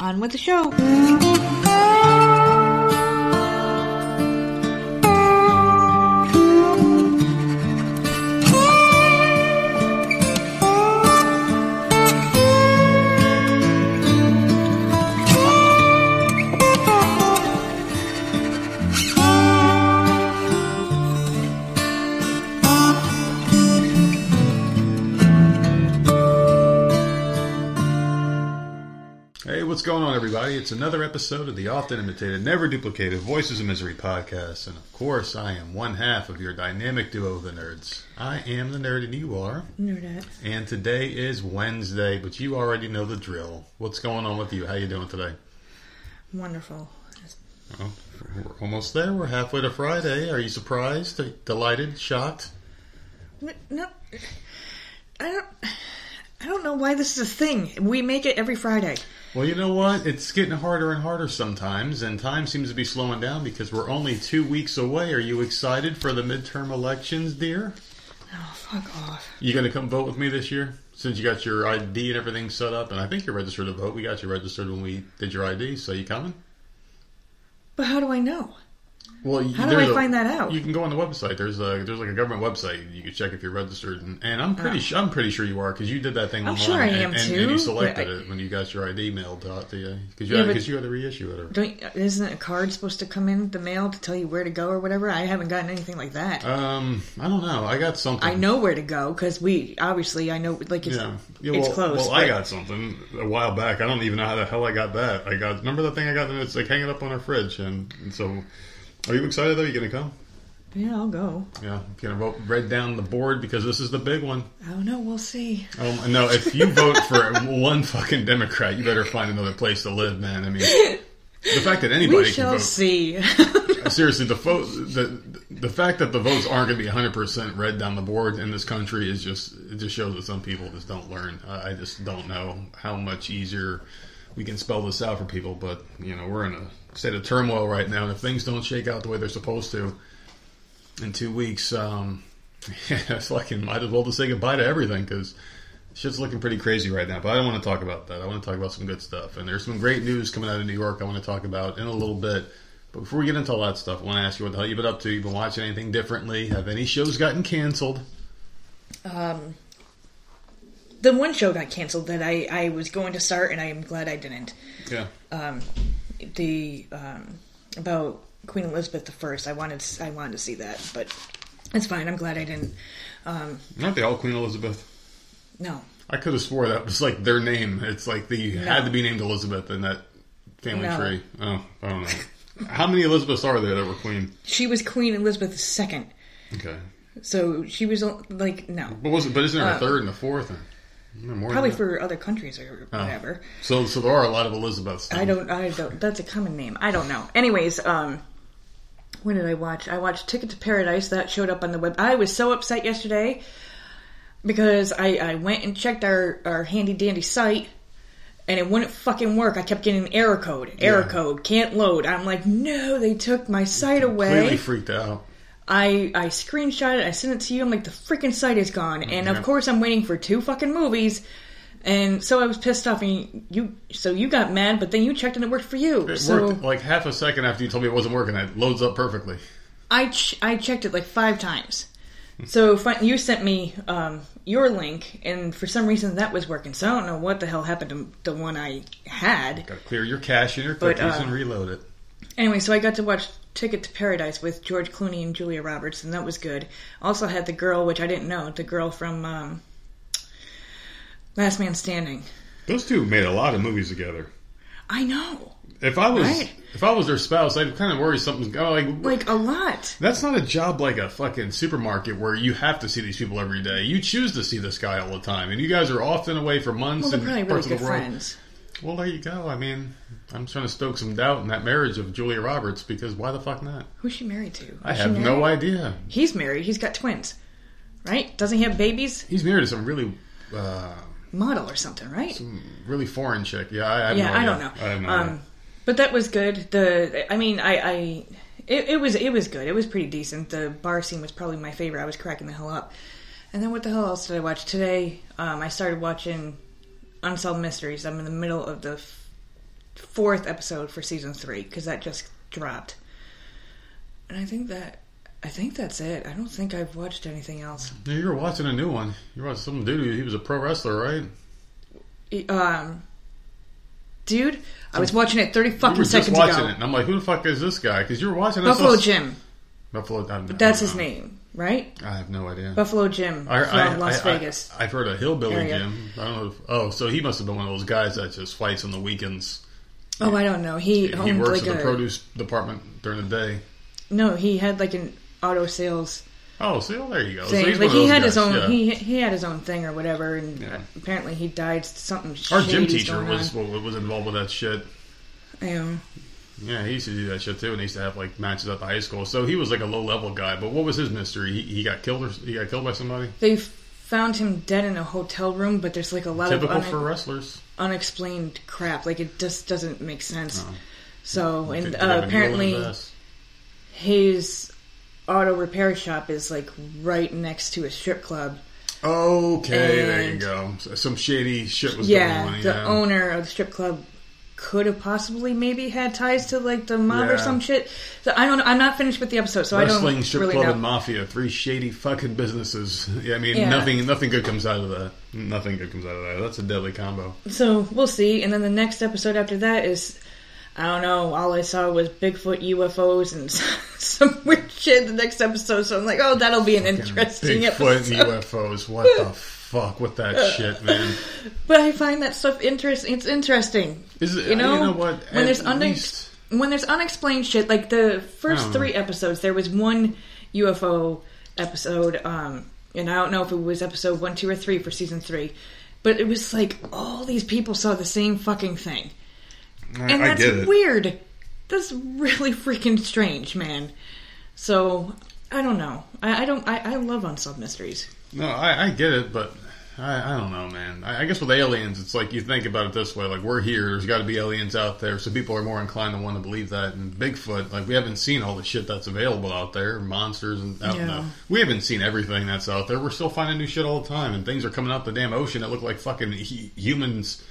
On with the show. What's going on, everybody? It's another episode of the often imitated, never duplicated Voices of Misery podcast, and of course, I am one half of your dynamic duo of the nerds. I am the nerd, and you are nerdettes. And today is Wednesday, but you already know the drill. What's going on with you? How you doing today? Wonderful. Well, we're almost there. We're halfway to Friday. Are you surprised? Delighted? Shocked? No, I don't know why this is a thing. We make it every Friday. Well, you know what? It's getting harder and harder sometimes, and time seems to be slowing down because we're only 2 weeks away. Are you excited for the midterm elections, dear? Oh, fuck off. You going to come vote with me this year? Since you got your ID and everything set up, and I think you're registered to vote. We got you registered when we did your ID, so you coming? But how do I know? Well, how do I find that out? You can go on the website. There's like a government website. You can check if you're registered, and I'm pretty sure you are because you did that thing online. I'm sure I am too. And you selected it when you got your ID mailed out to you because you had to reissue it. Or isn't a card supposed to come in the mail to tell you where to go or whatever? I haven't gotten anything like that. I don't know. I got something. I know where to go because I know like it's it's close. Well, I got something a while back. I don't even know how the hell I got that. Remember the thing I got? It's like hanging up on our fridge, and so. Are you excited, though? You going to come? Yeah, I'll go. Yeah, going to write down the board because this is the big one. I don't know. We'll see. No, if you vote for one fucking Democrat, you better find another place to live, man. I mean, the fact that anybody can vote. We shall see. Seriously, the fact that the votes aren't going to be 100% read down the board in this country is it just shows that some people just don't learn. I just don't know how much easier we can spell this out for people, but, you know, we're in a state of turmoil right now, and if things don't shake out the way they're supposed to in 2 weeks, it's like you might as well just say goodbye to everything, because shit's looking pretty crazy right now, but I don't want to talk about that. I want to talk about some good stuff, and there's some great news coming out of New York I want to talk about in a little bit, but before we get into all that stuff, I want to ask you what the hell you've been up to. You've been watching anything differently? Have any shows gotten canceled? The one show got canceled that I was going to start, and I am glad I didn't. Yeah. About Queen Elizabeth I. I wanted to see that, but it's fine. I'm glad I didn't. Aren't they all Queen Elizabeth? No. I could have swore that was like their name. It's like they had to be named Elizabeth in that family tree. Oh, I don't know. How many Elizabeths are there that were queen? She was Queen Elizabeth II. Okay. So she was like no. But isn't there a third and a fourth? Probably for other countries or whatever. So there are a lot of Elizabeths. I don't. That's a common name. I don't know. Anyways, when did I watch? I watched Ticket to Paradise. That showed up on the web. I was so upset yesterday because I went and checked our handy dandy site, and it wouldn't fucking work. I kept getting an error code. Error code can't load. I'm like, no, they took my site away. Completely freaked out. I screenshot it. I sent it to you. I'm like, the freaking site is gone. And of course, I'm waiting for two fucking movies. And so I was pissed off. And you got mad, but then you checked and it worked for you. It worked like half a second after you told me it wasn't working. It loads up perfectly. I checked it like 5 times. So you sent me your link, and for some reason that was working. So I don't know what the hell happened to the one I had. Got to clear your cache and your cookies and reload it. Anyway, so I got to watch Ticket to Paradise with George Clooney and Julia Roberts, and that was good. Also had the girl, which I didn't know, the girl from Last Man Standing. Those two made a lot of movies together. I know. If I was their spouse, I'd kind of worry something's going. Like a lot. That's not a job like a fucking supermarket where you have to see these people every day. You choose to see this guy all the time, and you guys are often away for months and parts really of the world. Friends. Well, there you go. I mean, I'm trying to stoke some doubt in that marriage of Julia Roberts because why the fuck not? Who's she married to? I have no idea. He's married. He's got twins, right? Doesn't he have babies? He's married to some really model or something, right? Some really foreign chick. Yeah, I have no idea. But that was good. It was good. It was pretty decent. The bar scene was probably my favorite. I was cracking the hell up. And then what the hell else did I watch today? I started watching Unsolved Mysteries. I'm in the middle of the fourth episode for season 3 because that just dropped. And I think that's it. I don't think I've watched anything else. Yeah, you were watching a new one. You watched some dude. He was a pro wrestler, right? Dude, I was watching it 30 fucking seconds ago. You were just watching it, and I'm like, who the fuck is this guy? Because you were watching Buffalo Jim. That's his name, right? I have no idea. Buffalo Jim from Las Vegas. I've heard of Hillbilly Jim. I don't know. So he must have been one of those guys that just fights on the weekends. Oh, I don't know. He works in the produce department during the day. No, he had like an auto sales. Oh, see, well, there you go. So like he had guys. His own, yeah. He had his own thing or whatever, and apparently he died something. Our gym teacher was involved with that shit. Yeah, he used to do that shit too, and he used to have like matches at the high school. So he was like a low level guy. But what was his mystery? He got killed by somebody. They found him dead in a hotel room, but there's like a lot typical of for wrestlers unexplained crap. Like it just doesn't make sense. No. So and apparently his auto repair shop is like right next to a strip club. Okay, and there you go. Some shady shit was going on. The owner of the strip club could have possibly maybe had ties to like the mob or some shit. So I don't know. I'm not finished with the episode, so wrestling, I don't really know. Wrestling, strip club, and mafia. Three shady fucking businesses. Yeah, I mean, nothing good comes out of that. Nothing good comes out of that. That's a deadly combo. So we'll see. And then the next episode after that is, I don't know, all I saw was Bigfoot, UFOs, and some weird shit in the next episode, so I'm like, oh, that'll be an interesting episode. Bigfoot and UFOs, what the fuck with that shit, man? But I find that stuff interesting. It's interesting. Is it, you know what? When there's unexplained shit, like the first 3 episodes, there was one UFO episode, and I don't know if it was episode 1, 2, or 3 for season 3, but it was like, all these people saw the same fucking thing. And that's weird. That's really freaking strange, man. So I don't know. I love unsolved mysteries. No, I get it, but I don't know, man. I guess with aliens, it's like you think about it this way: like we're here, there's got to be aliens out there, so people are more inclined to want to believe that. And Bigfoot, like we haven't seen all the shit that's available out there, monsters, and I don't know. We haven't seen everything that's out there. We're still finding new shit all the time, and things are coming out the damn ocean that look like fucking humans.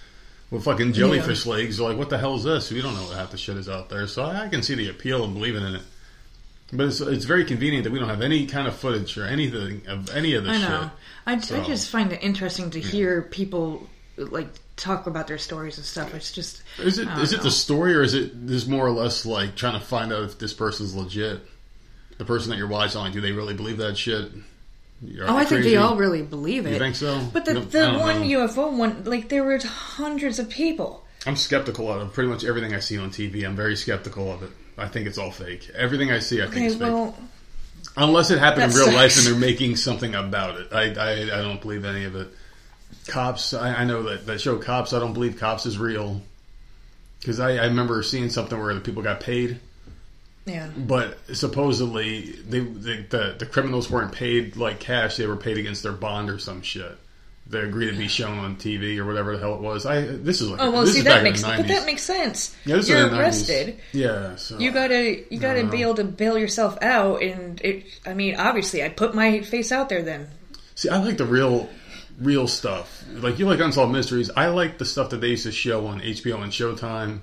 With fucking jellyfish legs. Like, what the hell is this? We don't know what half the shit is out there. So I can see the appeal and believing in it. But it's very convenient that we don't have any kind of footage or anything of any of this shit. I just find it interesting to hear people, like, talk about their stories and stuff. It's just... Is it the story, or is it just more or less, like, trying to find out if this person's legit? The person that you're watching, like, do they really believe that shit? I think they all really believe it. You think so? But the one UFO one, like, there were hundreds of people. I'm skeptical of pretty much everything I see on TV. I'm very skeptical of it. I think it's all fake. Everything I see, I think it's fake. Unless it happened in real life and they're making something about it. I don't believe any of it. Cops, I know that show Cops, I don't believe Cops is real. Because I remember seeing something where the people got paid. Yeah. But supposedly the criminals weren't paid like cash; they were paid against their bond or some shit. They agreed to be shown on TV or whatever the hell it was. That makes sense. Yeah, you're arrested. Yeah, so you gotta be able to bail yourself out, and obviously, I put my face out there. Then see, I like the real stuff. Like you like unsolved mysteries. I like the stuff that they used to show on HBO and Showtime.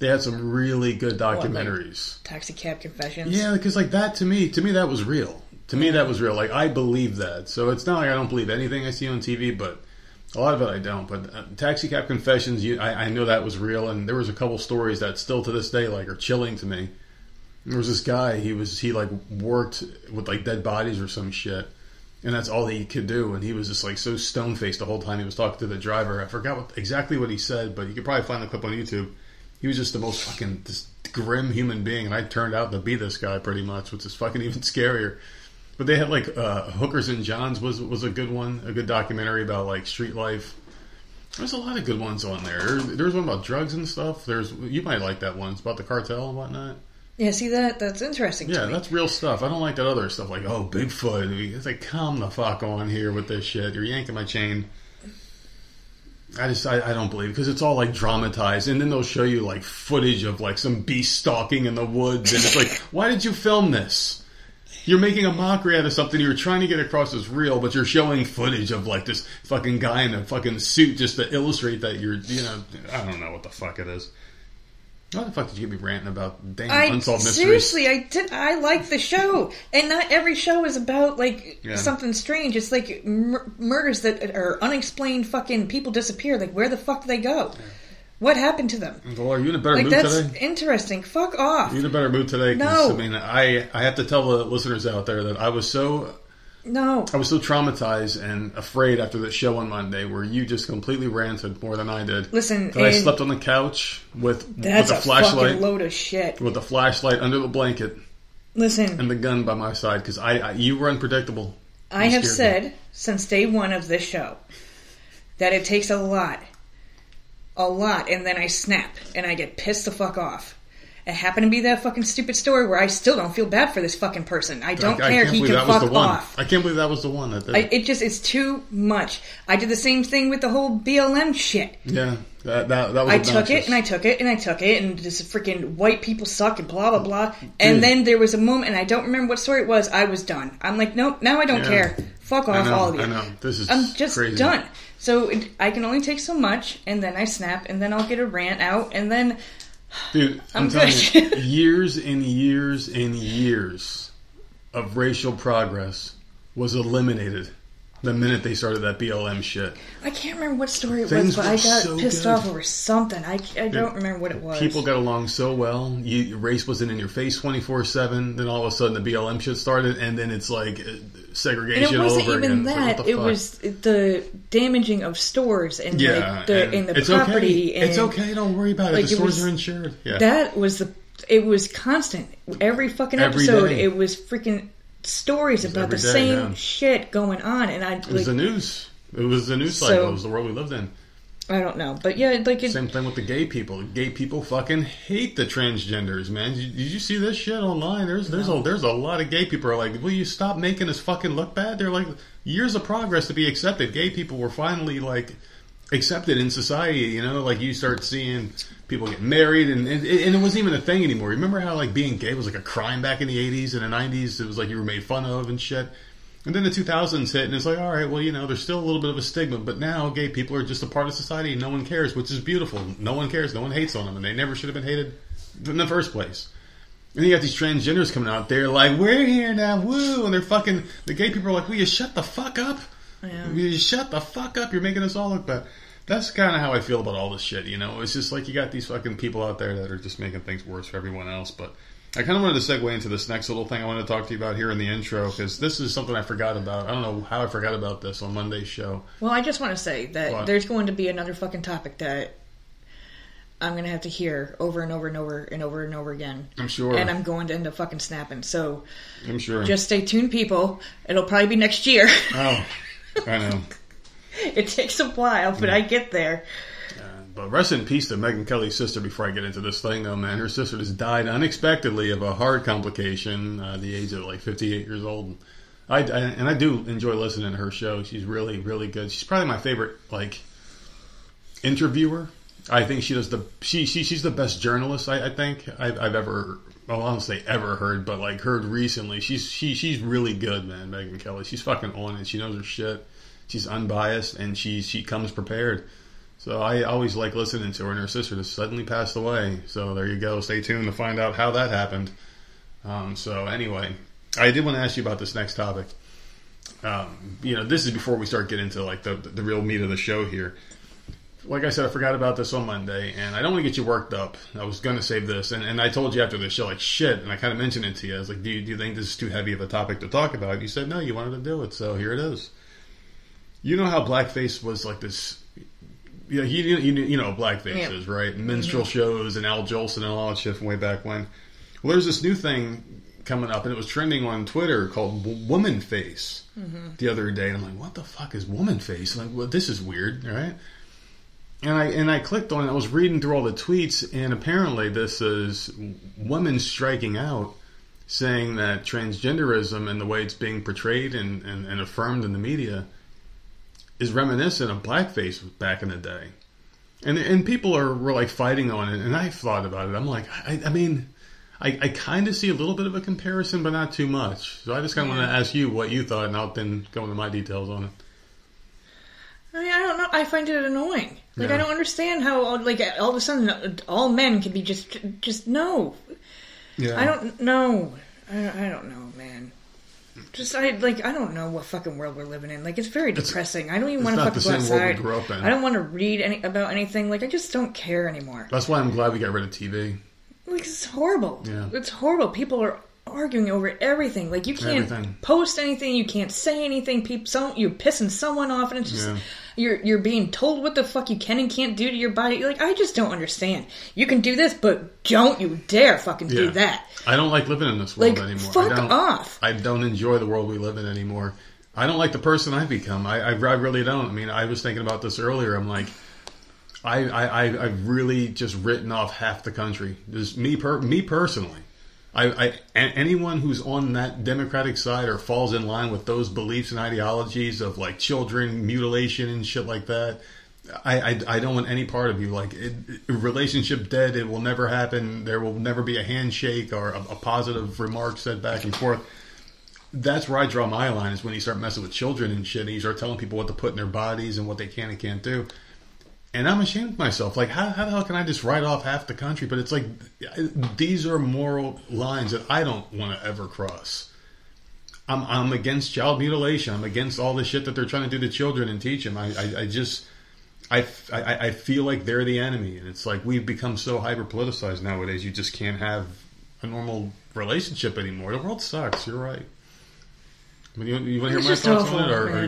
They had some really good documentaries. Like Taxi Cab Confessions. Yeah, because like that to me that was real. Like I believe that. So it's not like I don't believe anything I see on TV, but a lot of it I don't. But Taxi Cab Confessions, I know that was real, and there was a couple stories that still to this day like are chilling to me. There was this guy, he like worked with like dead bodies or some shit. And that's all he could do. And he was just like so stone-faced the whole time he was talking to the driver. I forgot exactly what he said, but you could probably find the clip on YouTube. He was just the most fucking grim human being, and I turned out to be this guy pretty much, which is fucking even scarier. But they had like Hookers and Johns was a good one, a good documentary about like street life. There's a lot of good ones on there. There's one about drugs and stuff. You might like that one. It's about the cartel and whatnot. Yeah, see that's interesting. Yeah, to me. That's real stuff. I don't like that other stuff like Bigfoot. It's like come the fuck on here with this shit. You're yanking my chain. I don't believe it because it's all like dramatized, and then they'll show you like footage of like some beast stalking in the woods, and it's like, why did you film this? You're making a mockery out of something you're trying to get across as real, but you're showing footage of like this fucking guy in a fucking suit just to illustrate that you're, I don't know what the fuck it is. Why the fuck did you get me ranting about damn Unsolved Mysteries? Seriously, I like the show. And not every show is about, like, something strange. It's like murders that are unexplained, fucking people disappear. Like, where the fuck do they go? Yeah. What happened to them? Well, are you in a better mood today? That's interesting. Fuck off. You're in a better mood today. No. I mean, I have to tell the listeners out there that I was so... No. I was so traumatized and afraid after that show on Monday where you just completely ranted more than I did. Listen, I slept on the couch with a flashlight. Fucking load of shit. With a flashlight under the blanket. Listen. And the gun by my side because you were unpredictable. I have said since day one of this show that it takes a lot. A lot. And then I snap and I get pissed the fuck off. It happened to be that fucking stupid story where I still don't feel bad for this fucking person. I don't care. He can fuck off. I can't believe that was the one. It's too much. I did the same thing with the whole BLM shit. Yeah, that was obnoxious. I took it, and this freaking white people suck and blah, blah, blah. And then there was a moment, and I don't remember what story it was. I was done. I'm like, nope, now I don't care. Fuck off, all of you. I know, this is I'm just crazy. Done. So I can only take so much, and then I snap, and then I'll get a rant out, and then... Dude, I'm telling you, years and years and years of racial progress was eliminated the minute they started that BLM shit. I can't remember what story it was, but I got pissed off over something. I don't remember what it was. People got along so well. Your race wasn't in your face 24/7. Then all of a sudden the BLM shit started, and then it's like segregation all over again. It wasn't even that. It was the damaging of stores and the property. Okay. And it's okay. Don't worry about it. The stores are insured. Yeah. That was It was constant. Every fucking episode, it was freaking... stories about the same shit going on, and it was the news. It was the news cycle. It was the world we lived in. I don't know, but same thing with the gay people. Gay people fucking hate the transgenders, man. Did you see this shit online? There's a lot of gay people are like, will you stop making us fucking look bad? They're like, years of progress to be accepted. Gay people were finally like accepted in society. You know, like you start seeing people get married, and it wasn't even a thing anymore. Remember how, like, being gay was, like, a crime back in the 80s and the 90s? It was, like, you were made fun of and shit. And then the 2000s hit, and it's like, all right, well, you know, there's still a little bit of a stigma, but now gay people are just a part of society, and no one cares, which is beautiful. No one cares. No one hates on them, and they never should have been hated in the first place. And you got these transgenders coming out there like, we're here now, woo! And they're fucking... The gay people are like, will you shut the fuck up? Yeah. Will you shut the fuck up? You're making us all look bad. That's kind of how I feel about all this shit, you know? It's just like you got these fucking people out there that are just making things worse for everyone else. But I kind of wanted to segue into this next little thing I wanted to talk to you about here in the intro, because this is something I forgot about. I don't know how I forgot about this on Monday's show. Well, I just want to say that there's going to be another fucking topic that I'm going to have to hear over and over and over and over and over again. I'm sure. And I'm going to end up fucking snapping. So I'm sure. Just stay tuned, people. It'll probably be next year. Oh, I know. It takes a while, but I get there. But rest in peace to Megyn Kelly's sister before I get into this thing, though, man. Her sister just died unexpectedly of a heart complication at the age of, like, 58 years old. And I do enjoy listening to her show. She's really, really good. She's probably my favorite, like, interviewer. I think she does she's the best journalist, I think, I've ever... Well, I don't say ever heard, but, like, heard recently. She's really good, man, Megyn Kelly. She's fucking on it. She knows her shit. She's unbiased, and she comes prepared. So I always like listening to her, and her sister just suddenly passed away. So there you go. Stay tuned to find out how that happened. So anyway, I did want to ask you about this next topic. You know, this is before we start getting into, like, the real meat of the show here. Like I said, I forgot about this on Monday, and I don't want to get you worked up. I was going to save this, and I told you after the show, like, shit, and I kind of mentioned it to you. I was like, do you think this is too heavy of a topic to talk about? And you said, no, you wanted to do it, so here it is. You know how blackface was like this... You know what blackface is, right? Minstrel shows and Al Jolson and all that shit from way back when. Well, there's this new thing coming up, and it was trending on Twitter called woman face the other day. And I'm like, what the fuck is woman face? I'm like, well, this is weird, right? And I clicked on it. I was reading through all the tweets, and apparently this is women striking out, saying that transgenderism and the way it's being portrayed and affirmed in the media... is reminiscent of blackface back in the day. And people were like fighting on it, and I thought about it. I'm like, I mean, I kind of see a little bit of a comparison, but not too much. So I just kind of want to ask you what you thought, and I'll then go into my details on it. I mean, I don't know. I find it annoying. Like, yeah. I don't understand how, like, all of a sudden all men can be just no. Yeah. I don't know. I don't know, man. Just, I don't know what fucking world we're living in. Like, it's very depressing. I don't even want to fucking go outside. We grew up in. I don't want to read about anything. Like, I just don't care anymore. That's why I'm glad we got rid of TV. Like, it's horrible. Yeah. It's horrible. People are arguing over everything. Like, you can't post anything. You can't say anything. You're pissing someone off, and it's just... Yeah. You're being told what the fuck you can and can't do to your body. Like, I just don't understand. You can do this, but don't you dare fucking do that. I don't like living in this world anymore. Fuck off. I don't enjoy the world we live in anymore. I don't like the person I've become. I really don't. I mean, I was thinking about this earlier. I'm like, I've really just written off half the country. Just me personally. Anyone who's on that Democratic side or falls in line with those beliefs and ideologies of, like, children, mutilation and shit like that, I don't want any part of you. Like, relationship dead, it will never happen. There will never be a handshake or a positive remark said back and forth. That's where I draw my line, is when you start messing with children and shit, and you start telling people what to put in their bodies and what they can and can't do. And I'm ashamed of myself. Like, how the hell can I just write off half the country? But it's like, these are moral lines that I don't want to ever cross. I'm against child mutilation. I'm against all the shit that they're trying to do to children and teach them. I feel like they're the enemy. And it's like, we've become so hyper-politicized nowadays, you just can't have a normal relationship anymore. The world sucks. You're right. I mean, you want to hear my thoughts on it, or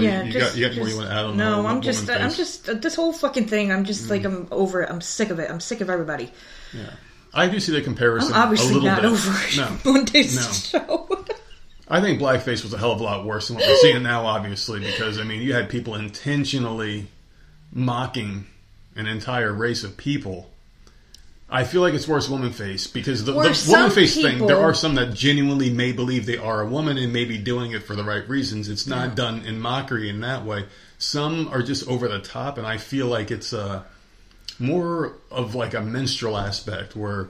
you got more you want to add on? No, I'm just this whole fucking thing. I'm just like, I'm over it. I'm sick of it. I'm sick of everybody. Yeah, I do see the comparison. I'm obviously not over it. No, Monday's show. I think blackface was a hell of a lot worse than what we're seeing now. Obviously, because I mean, you had people intentionally mocking an entire race of people. I feel like it's worse woman face, because the woman face thing, there are some that genuinely may believe they are a woman and may be doing it for the right reasons. It's not done in mockery in that way. Some are just over the top, and I feel like it's more of like a minstrel aspect, where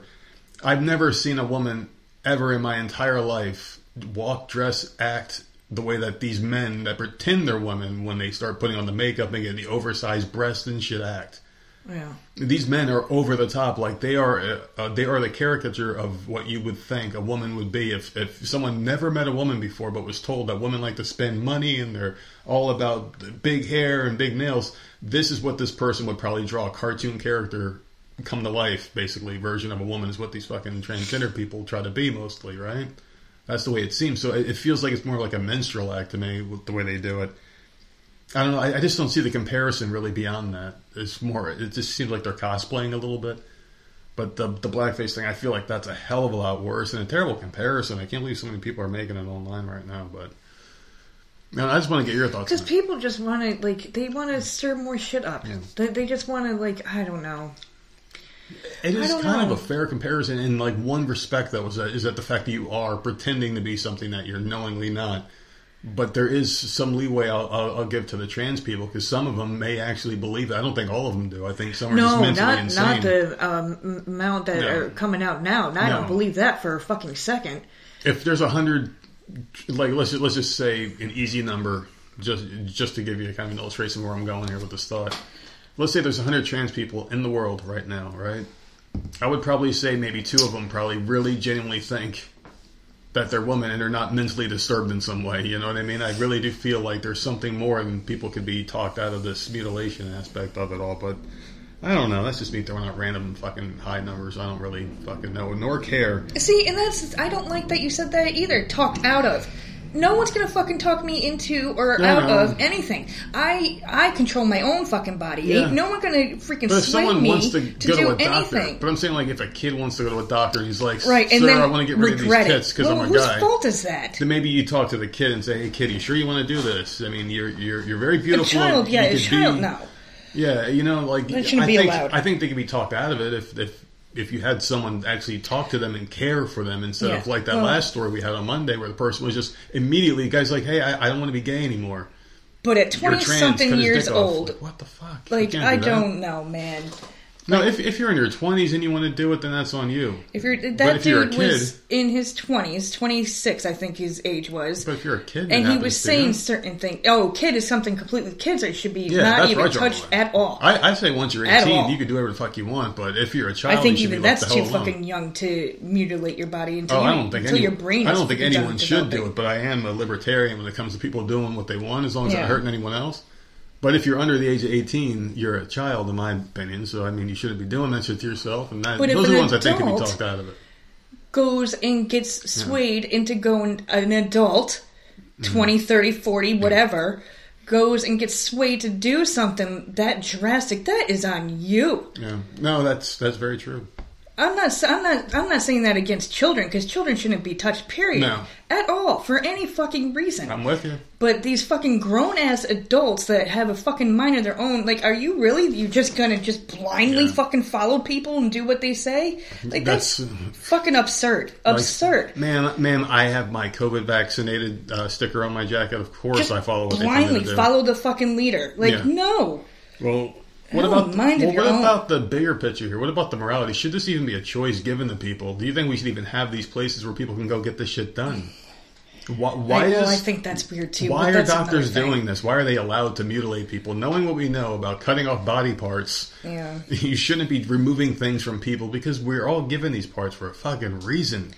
I've never seen a woman ever in my entire life walk, dress, act the way that these men that pretend they're women, when they start putting on the makeup and get the oversized breasts and shit, act. Yeah. These men are over the top. Like, they are the caricature of what you would think a woman would be if someone never met a woman before but was told that women like to spend money and they're all about big hair and big nails. This is what this person would probably draw, a cartoon character come to life, basically, version of a woman, is what these fucking transgender people try to be mostly, right? That's the way it seems. So it feels like it's more like a minstrel act to me, the way they do it. I don't know. I just don't see the comparison really beyond that. It's more, it just seems like they're cosplaying a little bit. But the blackface thing, I feel like that's a hell of a lot worse and a terrible comparison. I can't believe so many people are making it online right now. But no, I just want to get your thoughts on it. Because people just want to, like, they want to stir more shit up. Yeah. They just want to, like, I don't know. It is kind of a fair comparison in, like, one respect, though, is that the fact that you are pretending to be something that you're knowingly not. But there is some leeway I'll give to the trans people, because some of them may actually believe it. I don't think all of them do. I think some are just mentally insane. No, not the amount that are coming out now. I don't believe that for a fucking second. If there's 100, like, let's just say an easy number, just to give you a kind of an illustration of where I'm going here with this thought. Let's say there's 100 trans people in the world right now, right? I would probably say maybe 2 of them probably really genuinely think that they're women and they're not mentally disturbed in some way. You know what I mean? I really do feel like there's something more, and people could be talked out of this mutilation aspect of it all. But I don't know. That's just me throwing out random fucking high numbers. I don't really fucking know, nor care. See, and I don't like that you said that either. Talked out of. No one's going to fucking talk me into or out of anything. I control my own fucking body. Yeah. Ain't no one going to freaking swipe me to do anything. Doctor, but I'm saying, like, if a kid wants to go to a doctor and he's like, right, sir, and then I want to get rid of these tits because I'm a guy. Whose fault is that? Then maybe you talk to the kid and say, hey, kid, you sure you want to do this? I mean, you're very beautiful. A child now. Yeah, you know, like, I think they could be talked out of it if you had someone actually talk to them and care for them, instead of like that last story we had on Monday where the person was just immediately, guy's like, hey, I don't want to be gay anymore. But at 20-something years old. Like, what the fuck? Like, I don't know, man. No, like, if you're in your 20s and you want to do it, then that's on you. If you're a kid, in his 20s, 26 I think his age was. But if you're a kid, and he was saying certain things. Oh, kid is something completely. Kids that should be not even touched at all. I say once you're 18, you can do whatever the fuck you want. But if you're a child, I think you even that's too fucking young to mutilate your body until your brain. I don't think anyone should do it. But I am a libertarian when it comes to people doing what they want, as long as it's not hurting anyone else. But if you're under the age of 18, you're a child, in my opinion. So, I mean, you shouldn't be doing that shit to yourself. And that, those are the ones I think can be talked out of it. Goes and gets swayed into going an adult, 20, 30, 40, whatever, goes and gets swayed to do something that drastic. That is on you. Yeah. No, that's very true. I'm not saying that against children, because children shouldn't be touched, period. No. At all, for any fucking reason. I'm with you. But these fucking grown-ass adults that have a fucking mind of their own, like, are you really, you just gonna just blindly fucking follow people and do what they say? Like, that's fucking absurd. Absurd. Like, man, I have my COVID vaccinated sticker on my jacket. Of course just I follow what blindly they do. Follow the fucking leader. Like, no. Well... What about the bigger picture here? What about the morality? Should this even be a choice given to people? Do you think we should even have these places where people can go get this shit done? I think that's weird too. Why are doctors doing this? Why are they allowed to mutilate people? Knowing what we know about cutting off body parts, you shouldn't be removing things from people because we're all given these parts for a fucking reason.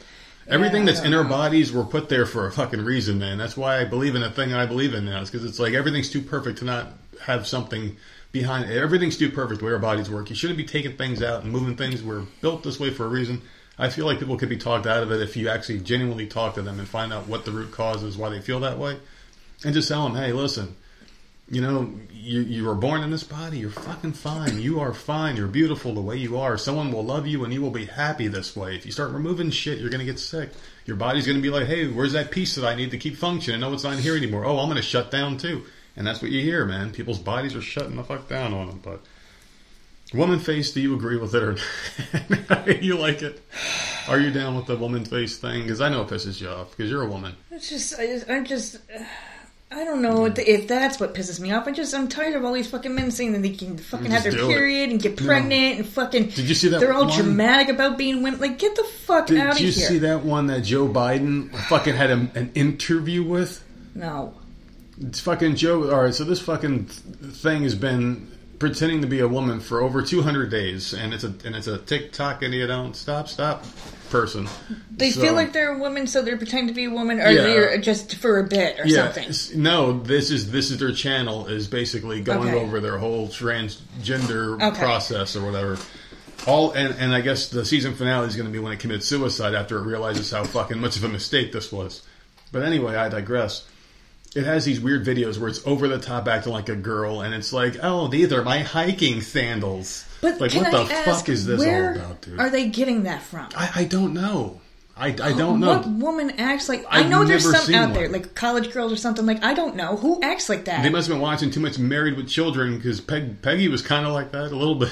Everything that's in our bodies were put there for a fucking reason, man. That's why I believe in the thing I believe in now. It's because it's like everything's too perfect to not have something... behind it. Everything's too perfect the way our bodies work. You shouldn't be taking things out and moving things. We're built this way for a reason. I feel like people could be talked out of it if you actually genuinely talk to them and find out what the root cause is, why they feel that way, and just tell them, hey, listen, you know, you were born in this body. You're fucking fine. You are fine. You're beautiful the way you are. Someone will love you and you will be happy this way. If you start removing shit, you're going to get sick. Your body's going to be like, hey, where's that piece that I need to keep functioning? No, it's not here anymore. Oh, I'm going to shut down too. And that's what you hear, man. People's bodies are shutting the fuck down on them. But woman face, do you agree with it or not? You like it? Are you down with the woman face thing? Because I know it pisses you off because you're a woman. It's just, I don't know if that's what pisses me off. I'm tired of all these fucking men saying that they can fucking have their period and get pregnant and fucking... Did you see that? They're all dramatic about being women. Like, get the fuck out of here. Did you see that one that Joe Biden fucking had an interview with? No. It's fucking Joe. All right, so this fucking thing has been pretending to be a woman for over 200 days, and it's a TikTok and you don't stop person. They feel like they're a woman, so they're pretending to be a woman, or they're just for a bit or something. No, this is their channel is basically going over their whole transgender process or whatever. And I guess the season finale is going to be when it commits suicide after it realizes how fucking much of a mistake this was. But anyway, I digress. It has these weird videos where it's over the top acting like a girl, and it's like, oh, these are my hiking sandals. But like, what the fuck is this all about, dude? Are they getting that from? I don't know. I don't know. What woman acts like... I know there's some out there, like college girls or something. Like, I don't know. Who acts like that? They must have been watching too much Married with Children, because Peggy was kind of like that a little bit.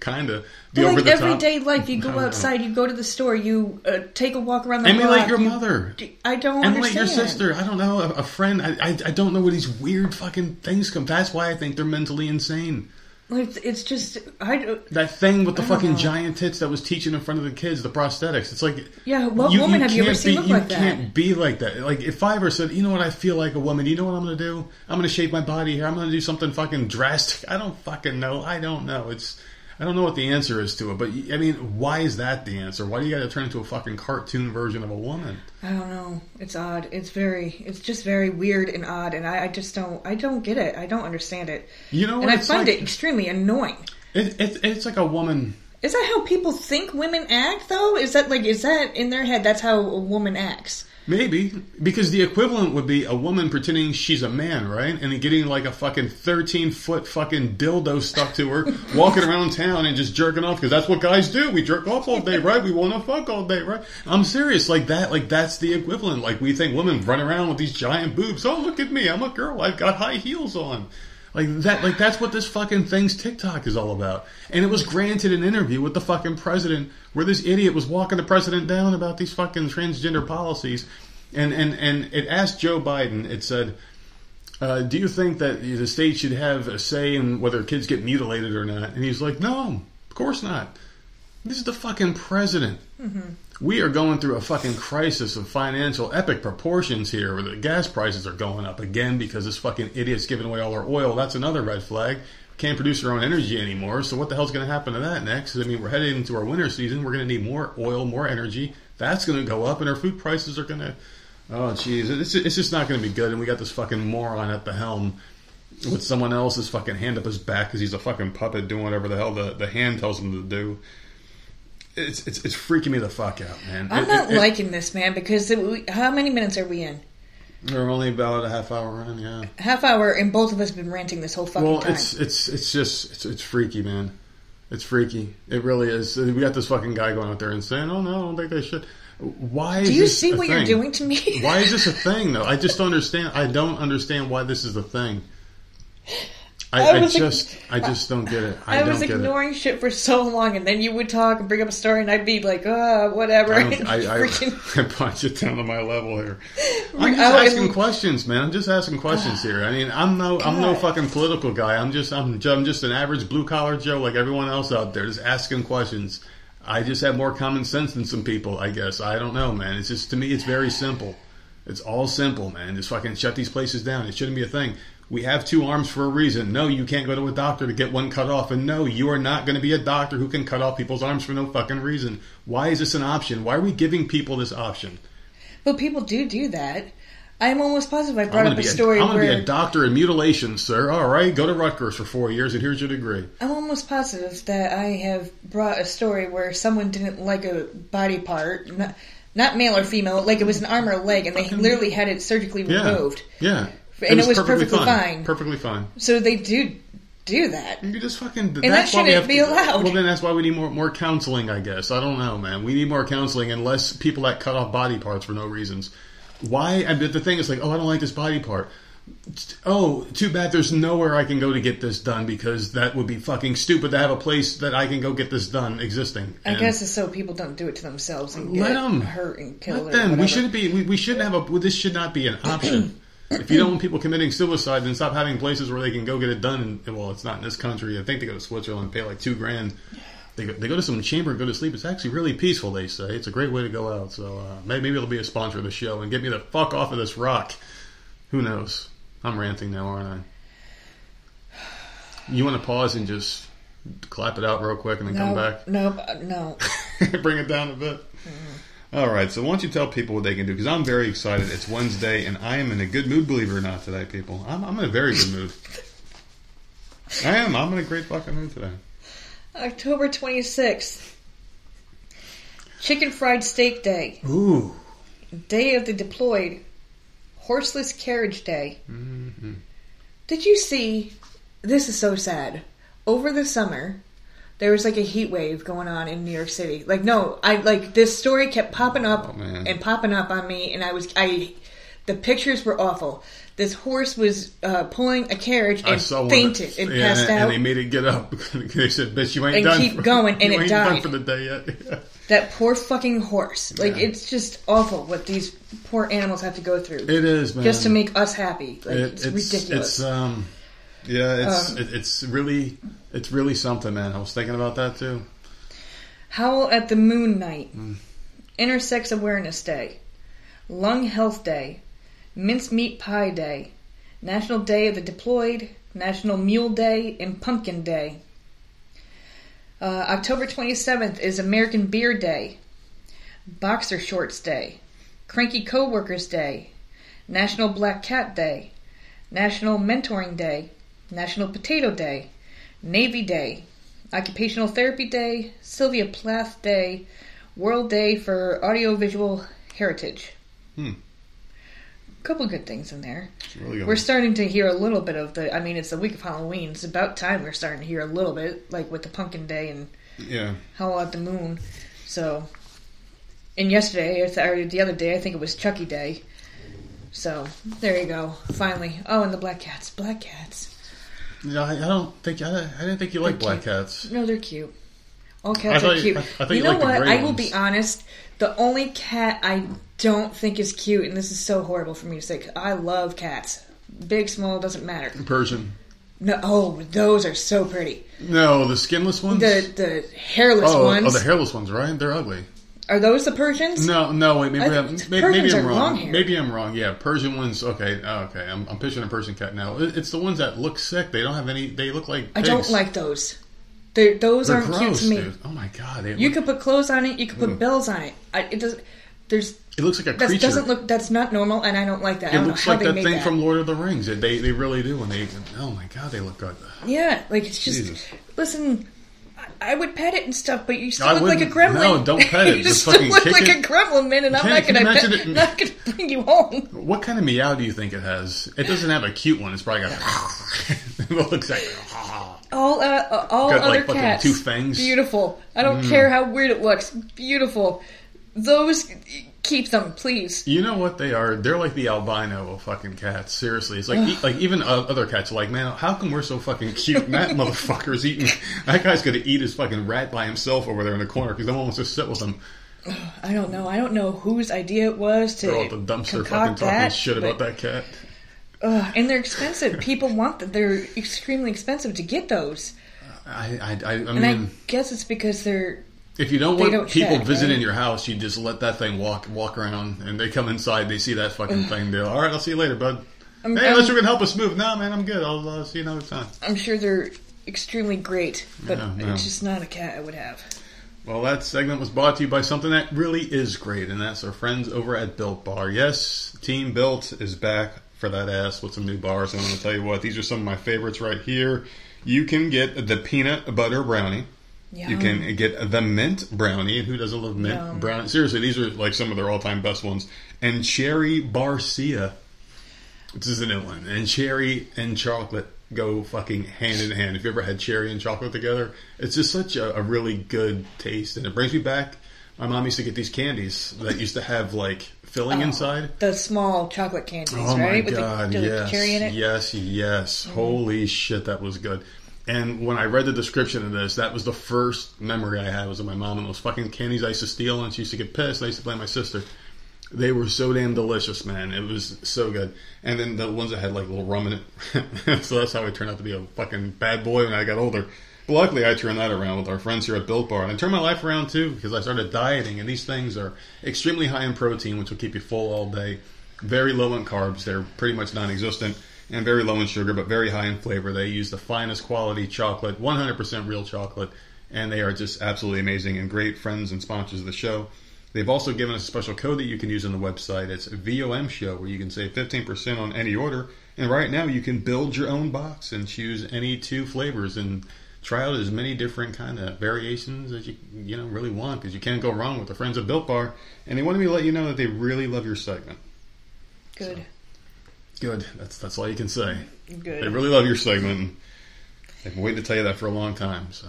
Kind of. Like everyday life, you go outside, you go to the store, you take a walk around the block. Emulate your mother. I don't understand. Emulate your sister. I don't know. A friend. I don't know where these weird fucking things come. That's why I think they're mentally insane. Like, it's just... that thing with the fucking giant tits that was teaching in front of the kids, the prosthetics. It's like... Yeah, what woman have you ever seen look like that? You can't be like that. Like, if I ever said, you know what, I feel like a woman. You know what I'm going to do? I'm going to shape my body here. I'm going to do something fucking drastic. I don't fucking know. I don't know. I don't know what the answer is to it, but, I mean, why is that the answer? Why do you got to turn into a fucking cartoon version of a woman? I don't know. It's odd. It's just very weird and odd, and I just don't, I don't get it. I don't understand it. You know, and I find it extremely annoying. It's like a woman... Is that how people think women act, though? Is that in their head, that's how a woman acts? Maybe, because the equivalent would be a woman pretending she's a man, right? And getting like a fucking 13-foot fucking dildo stuck to her, walking around town and just jerking off, because that's what guys do. We jerk off all day, right? We want to fuck all day, right? I'm serious, that's the equivalent. Like, we think women run around with these giant boobs. Oh, look at me, I'm a girl, I've got high heels on. That's what this fucking thing's TikTok is all about. And it was granted an interview with the fucking president where this idiot was walking the president down about these fucking transgender policies. And it asked Joe Biden, it said, do you think that the state should have a say in whether kids get mutilated or not? And he's like, no, of course not. This is the fucking president. Mm-hmm. We are going through a fucking crisis of financial epic proportions here, where the gas prices are going up again because this fucking idiot's giving away all our oil. That's another red flag. Can't produce our own energy anymore, so what the hell's going to happen to that next? I mean, we're headed into our winter season. We're going to need more oil, more energy. That's going to go up, and our food prices are going to... Oh, jeez. It's just not going to be good, and we got this fucking moron at the helm with someone else's fucking hand up his back because he's a fucking puppet doing whatever the hell the hand tells him to do. It's freaking me the fuck out, man. I'm not liking this, man, because how many minutes are we in? We're only about a half hour in, yeah. Half hour, and both of us have been ranting this whole fucking time. Well, it's just freaky, man. It's freaky. It really is. We got this fucking guy going out there and saying, "Oh no, I don't think they should." Why? Do you see what you're doing to me? Why is this a thing, though? I just don't understand. I don't understand why this is a thing. I just don't get it. I was ignoring shit for so long, and then you would talk and bring up a story, and I'd be like, whatever. I brought you down to my level here. I'm just asking questions here. I mean, I'm no fucking political guy. I'm just an average blue collar Joe like everyone else out there, just asking questions. I just have more common sense than some people, I guess. I don't know, man. It's just, to me, it's very simple. It's all simple, man. Just fucking shut these places down. It shouldn't be a thing. We have two arms for a reason. No, you can't go to a doctor to get one cut off. And no, you are not going to be a doctor who can cut off people's arms for no fucking reason. Why is this an option? Why are we giving people this option? But people do that. I'm almost positive I brought up a story where... I'm going to be a doctor in mutilation, sir. All right, go to Rutgers for 4 years and here's your degree. I'm almost positive that I have brought a story where someone didn't like a body part... Not male or female, like it was an arm or a leg, and they literally had it surgically removed. Yeah. And it was perfectly fine. Perfectly fine. So they do that. You just fucking... And that shouldn't be allowed. Well, then that's why we need more counseling, I guess. I don't know, man. We need more counseling and less people that cut off body parts for no reasons. Why? I mean, the thing is like, oh, I don't like this body part. Oh, too bad there's nowhere I can go to get this done, because that would be fucking stupid to have a place that I can go get this done existing. I guess it's so people don't do it to themselves and get hurt and killed. Let them. This should not be an option. If you don't want people committing suicide, then stop having places where they can go get it done. And, well, it's not in this country. I think they go to Switzerland and pay like $2,000. They go to some chamber and go to sleep. It's actually really peaceful, they say. It's a great way to go out. So maybe it'll be a sponsor of the show and get me the fuck off of this rock. Who knows? I'm ranting now, aren't I? You want to pause and just clap it out real quick and then come back? No. Bring it down a bit. Mm-hmm. All right, so why don't you tell people what they can do? Because I'm very excited. It's Wednesday, and I am in a good mood, believe it or not, today, people. I'm in a very good mood. I am. I'm in a great fucking mood today. October 26th. Chicken Fried Steak Day. Ooh. Day of the Deployed. Horseless Carriage Day. Mm-hmm. Did you see? This is so sad. Over the summer, there was like a heat wave going on in New York City. Like, no, this story kept popping up and popping up on me, and the pictures were awful. This horse was pulling a carriage and fainted and passed out. And they made it get up. They said, "Bitch, you ain't and done." And keep going, and it died. Done for the day yet. That poor fucking horse. Like, it's just awful what these poor animals have to go through. It is, man. Just to make us happy. Like, it's ridiculous. It's really something, man. I was thinking about that, too. Howl at the Moon Night. Mm. Intersex Awareness Day. Lung Health Day. Mincemeat Pie Day. National Day of the Deployed. National Mule Day. And Pumpkin Day. October 27th is American Beer Day, Boxer Shorts Day, Cranky Coworkers Day, National Black Cat Day, National Mentoring Day, National Potato Day, Navy Day, Occupational Therapy Day, Sylvia Plath Day, World Day for Audiovisual Heritage. A couple of good things in there. Really, we're starting to hear a little bit of the... I mean, it's the week of Halloween. It's about time we're starting to hear a little bit, like with the Pumpkin Day and Howl at the Moon. So, and yesterday, or the other day, I think it was Chucky Day. So, there you go. Finally. Oh, and the Black Cats. Black Cats. No, I don't think... I didn't think you liked black cats. No, they're cute. All cats are cute. You know what? I will be honest. The only cat I don't think is cute, and this is so horrible for me to say, 'cause I love cats. Big, small, doesn't matter. Persian. No, oh, those are so pretty. No, the skinless ones? The hairless ones. Oh, the hairless ones, right? They're ugly. Are those the Persians? No, wait, maybe I'm wrong. Maybe I'm wrong. Yeah, Persian ones. Okay. I'm picturing a Persian cat now. It's the ones that look sick. They don't have any. They look like pigs. I don't like those. They're aren't gross, cute to me. Dude. Oh my god! You could put clothes on it. You could put bells on it. It looks like a creature. That's not normal, and I don't like that. It looks like that thing from Lord of the Rings. They really do. And oh my god, they look good. Yeah, like it's just Jesus. Listen. I would pet it and stuff, but you still look like a gremlin. No, don't pet it. You just still look like a gremlin, man, and I'm not going to bring you home. What kind of meow do you think it has? It doesn't have a cute one. It's probably got it looks like all got, other cats. Two fangs. Beautiful. I don't care how weird it looks. Beautiful. Those, keep them, please. You know what they are? They're like the albino fucking cats. Seriously, it's like even other cats are like, man, how come we're so fucking cute? And that motherfucker's eating. That guy's gonna eat his fucking rat by himself over there in the corner because no one wants to sit with him. I don't know. I don't know whose idea it was to throw out the dumpster fucking talking shit about that cat. And they're expensive. People want them. They're extremely expensive to get those. I mean, and I guess it's because they're. If you don't want people visiting your house, you just let that thing walk around, and they come inside, they see that fucking thing. They're like, all right, I'll see you later, bud. Unless you're going to help us move. No, man, I'm good. I'll see you another time. I'm sure they're extremely great, but it's just not a cat I would have. Well, that segment was brought to you by something that really is great, and that's our friends over at Built Bar. Yes, Team Built is back for that ass with some new bars, and I'm going to tell you what, these are some of my favorites right here. You can get the peanut butter brownie. Yum. You can get the mint brownie. Who doesn't love mint brownie? Seriously, these are like some of their all-time best ones. And cherry barcia. This is a new one. And cherry and chocolate go fucking hand in hand. If you ever had cherry and chocolate together, it's just such a really good taste. And it brings me back. My mom used to get these candies that used to have like filling inside. The small chocolate candies, right? Oh my God, with the cherry in it? Yes. Mm-hmm. Holy shit, that was good. And when I read the description of this, that was the first memory I had was of my mom and those fucking candies I used to steal, and she used to get pissed. I used to blame my sister. They were so damn delicious, man. It was so good. And then the ones that had like little rum in it. So that's how I turned out to be a fucking bad boy when I got older. But luckily, I turned that around with our friends here at Built Bar. And I turned my life around too because I started dieting, and these things are extremely high in protein, which will keep you full all day. Very low in carbs. They're pretty much non-existent. And very low in sugar, but very high in flavor. They use the finest quality chocolate, 100% real chocolate, and they are just absolutely amazing and great friends and sponsors of the show. They've also given us a special code that you can use on the website. It's VOMSHOW, where you can save 15% on any order. And right now, you can build your own box and choose any two flavors and try out as many different kind of variations as you really want, because you can't go wrong with the friends of Built Bar. And they wanted me to let you know that they really love your segment. Good. So. Good. That's all you can say. Good. They really love your segment. They've been waiting to tell you that for a long time. So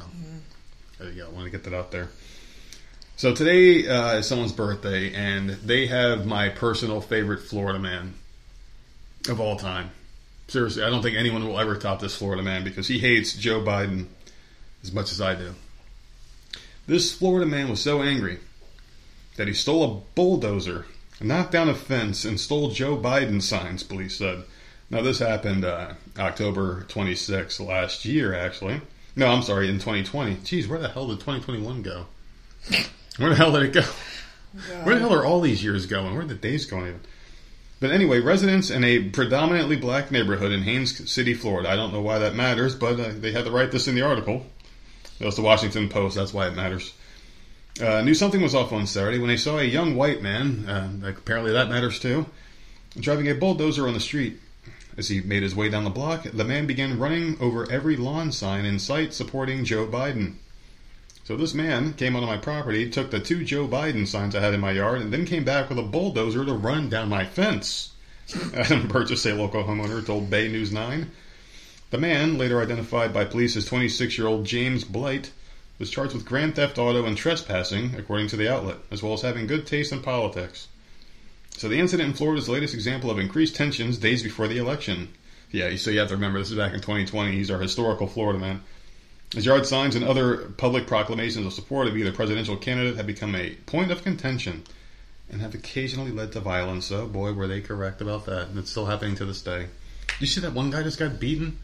there you go. I want to get that out there. So today is someone's birthday, and they have my personal favorite Florida man of all time. Seriously, I don't think anyone will ever top this Florida man because he hates Joe Biden as much as I do. This Florida man was so angry that he stole a bulldozer, knocked down a fence, and stole Joe Biden signs, police said. Now, this happened October 26th last year, actually. No, I'm sorry, in 2020. Jeez, where the hell did 2021 go? Where the hell did it go? God. Where the hell are all these years going? Where are the days going even? But anyway, residents in a predominantly black neighborhood in Haines City, Florida. I don't know why that matters, but they had to write this in the article. It was the Washington Post. That's why it matters. Knew something was off on Saturday when they saw a young white man, apparently that matters too, driving a bulldozer on the street. As he made his way down the block, the man began running over every lawn sign in sight supporting Joe Biden. So this man came onto my property, took the two Joe Biden signs I had in my yard, and then came back with a bulldozer to run down my fence. Adam Burgess, a local homeowner, told Bay News 9. The man, later identified by police as 26-year-old James Blight, was charged with grand theft auto and trespassing, according to the outlet, as well as having good taste in politics. So the incident in Florida is the latest example of increased tensions days before the election. Yeah, so you have to remember, this is back in 2020. He's our historical Florida man. His yard signs and other public proclamations of support of either presidential candidate have become a point of contention and have occasionally led to violence. Oh boy, were they correct about that. And it's still happening to this day. You see that one guy just got beaten?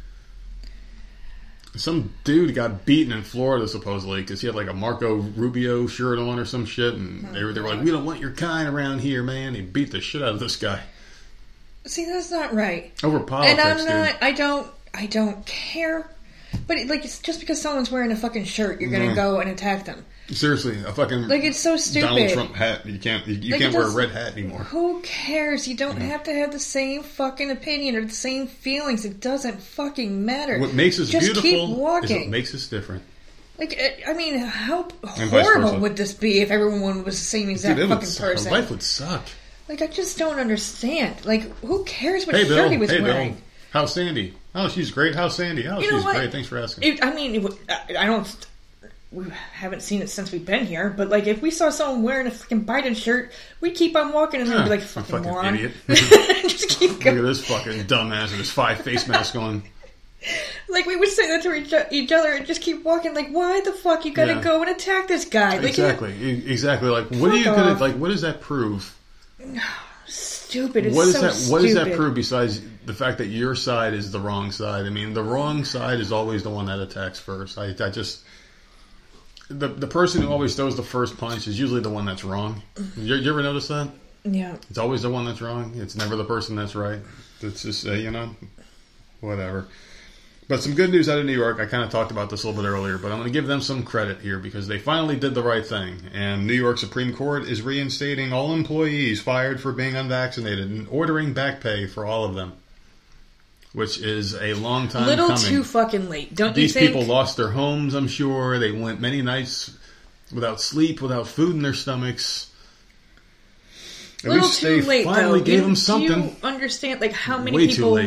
Some dude got beaten in Florida, supposedly, because he had like a Marco Rubio shirt on or some shit, and they were like, we don't want your kind around here, man. He beat the shit out of this guy. See, that's not right. Over politics, and I'm not, dude. I don't care. But like, it's just because someone's wearing a fucking shirt, you're gonna go and attack them. Seriously, a fucking like, it's so stupid. Donald Trump hat. You like, can't wear a red hat anymore. Who cares? You don't have to have the same fucking opinion or the same feelings. It doesn't fucking matter. What makes us just beautiful keep walking. Is what makes us different. Like, I mean, how horrible would this be if everyone was the same exact fucking person? Life would suck. Like, I just don't understand. Like, who cares what shirt he was wearing? Bill. How's Sandy? Oh, she's great. How's Sandy? Oh, she's great. Thanks for asking. We haven't seen it since we've been here, but like, if we saw someone wearing a fucking Biden shirt, we'd keep on walking and then be like, fucking moron. Idiot. Just keep going. Look at this fucking dumbass with his five face mask on. Like, we would say that to each other and just keep walking. Like, why the fuck you gotta go and attack this guy? Like, exactly. Like, what are you gonna, like, what does that prove? Stupid. It's so stupid. What does that prove besides the fact that your side is the wrong side? I mean, the wrong side is always the one that attacks first. I just... The person who always throws the first punch is usually the one that's wrong. You ever notice that? Yeah. It's always the one that's wrong. It's never the person that's right. It's just, whatever. But some good news out of New York. I kind of talked about this a little bit earlier, but I'm going to give them some credit here because they finally did the right thing. And New York Supreme Court is reinstating all employees fired for being unvaccinated and ordering back pay for all of them. Which is a long time coming. A little too fucking late, don't you think? These people lost their homes, I'm sure. They went many nights without sleep, without food in their stomachs. A little too late, though. At least they finally gave them something. Do you understand, like, how many people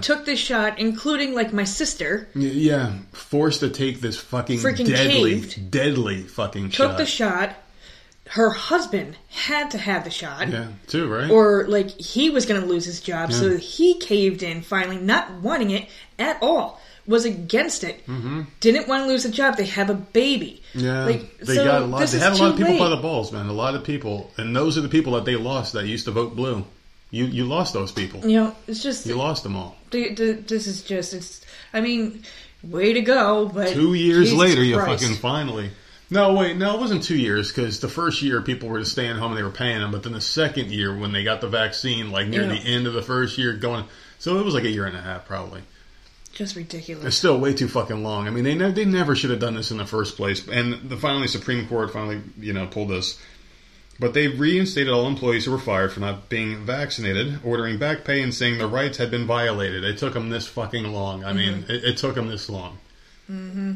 took this shot, including, like, my sister? Yeah, forced to take this fucking deadly fucking shot. Took the shot. Her husband had to have the shot. Yeah, too, right? Or, like, he was going to lose his job, so he caved in, finally, not wanting it at all. Was against it. Mm-hmm. Didn't want to lose a job. They have a baby. Yeah, like, they had a lot of people by the balls, man. A lot of people. And those are the people that they lost that used to vote blue. You lost those people. You know, it's just... You lost them all. This is just... It's. I mean, way to go, but... 2 years Jesus later, you Christ. Fucking finally... No, wait, no, it wasn't 2 years, because the first year people were just staying home and they were paying them, but then the second year when they got the vaccine, like near the end of the first year, so it was like a year and a half, probably. Just ridiculous. It's still way too fucking long. I mean, they never should have done this in the first place, and finally, Supreme Court pulled this. But they reinstated all employees who were fired for not being vaccinated, ordering back pay and saying their rights had been violated. It took them this fucking long. I mean, it took them this long. Mm-hmm.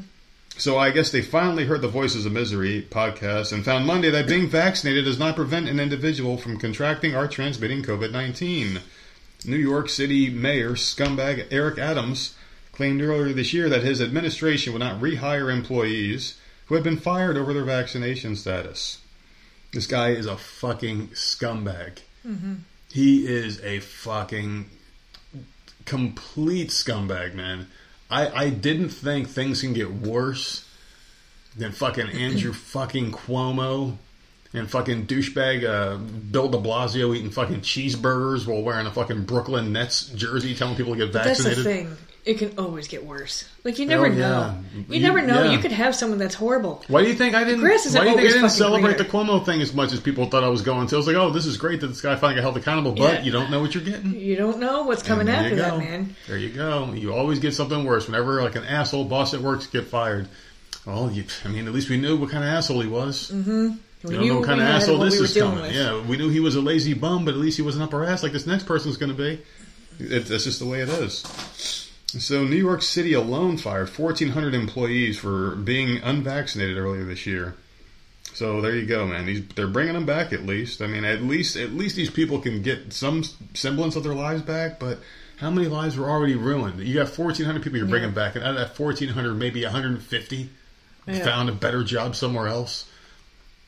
So I guess they finally heard the Voices of Misery podcast and found Monday that being vaccinated does not prevent an individual from contracting or transmitting COVID-19. New York City Mayor scumbag Eric Adams claimed earlier this year that his administration would not rehire employees who had been fired over their vaccination status. This guy is a fucking scumbag. Mm-hmm. He is a fucking complete scumbag, man. I didn't think things can get worse than fucking Andrew fucking Cuomo and fucking douchebag Bill de Blasio eating fucking cheeseburgers while wearing a fucking Brooklyn Nets jersey telling people to get vaccinated. That's the thing. It can always get worse. Like, you never know. You never know. Yeah. You could have someone that's horrible. Why do you think I didn't celebrate the Cuomo thing as much as people thought I was going to? I was like, oh, this is great that this guy finally got held accountable, but you don't know what you're getting. You don't know what's coming after that, man. There you go. You always get something worse. Whenever, like, an asshole boss at work gets fired, well, at least we knew what kind of asshole he was. Mm-hmm. We don't know what kind of asshole this is coming. Yeah, we knew he was a lazy bum, but at least he wasn't up our ass like this next person's going to be. That's just the way it is. So New York City alone fired 1,400 employees for being unvaccinated earlier this year. So there you go, man. They're bringing them back at least. I mean, at least these people can get some semblance of their lives back. But how many lives were already ruined? You got 1,400 people you're bringing back, and out of that 1,400, maybe 150 found a better job somewhere else.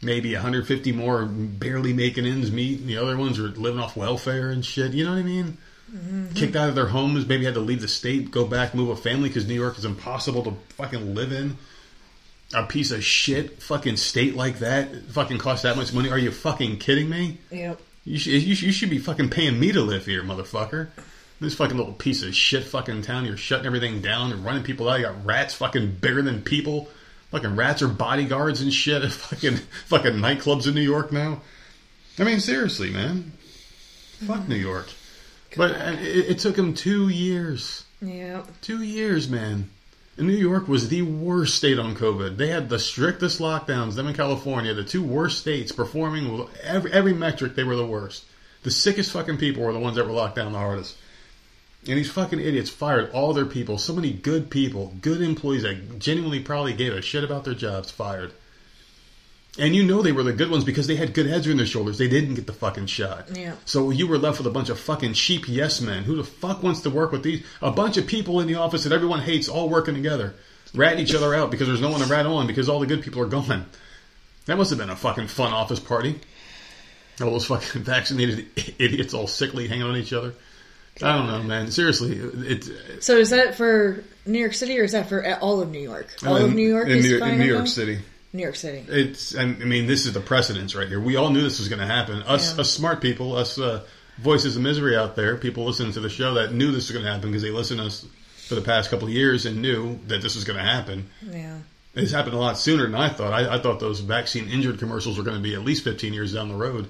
Maybe 150 more barely making ends meet, and the other ones are living off welfare and shit. You know what I mean? Mm-hmm. Kicked out of their homes, maybe had to leave the state, go back, move a family because New York is impossible to fucking live in. A piece of shit fucking state like that fucking costs that much money. Are you fucking kidding me? Yep. You should be fucking paying me to live here, motherfucker. This fucking little piece of shit fucking town. You're shutting everything down and running people out. You got rats fucking bigger than people. Fucking rats are bodyguards and shit at fucking nightclubs in New York now. I mean, seriously, man. Fuck New York. But it took him 2 years. Yeah. 2 years, man. And New York was the worst state on COVID. They had the strictest lockdowns. Them in California, the two worst states, performing with every metric, they were the worst. The sickest fucking people were the ones that were locked down the hardest. And these fucking idiots fired all their people. So many good people, good employees that genuinely probably gave a shit about their jobs, fired. And you know they were the good ones because they had good heads on their shoulders. They didn't get the fucking shot. Yeah. So you were left with a bunch of fucking sheep yes men. Who the fuck wants to work with these? A bunch of people in the office that everyone hates all working together. Ratting each other out because there's no one to rat on because all the good people are gone. That must have been a fucking fun office party. All those fucking vaccinated idiots all sickly hanging on each other. God. I don't know, man. Seriously. So is that for New York City or is that for all of New York? All of New York is fine in New York City. New York City. I mean, this is the precedence right here. We all knew this was going to happen. Us smart people, us Voices of Misery out there, people listening to the show that knew this was going to happen because they listened to us for the past couple of years and knew that this was going to happen. Yeah. It's happened a lot sooner than I thought. I thought those vaccine injured commercials were going to be at least 15 years down the road.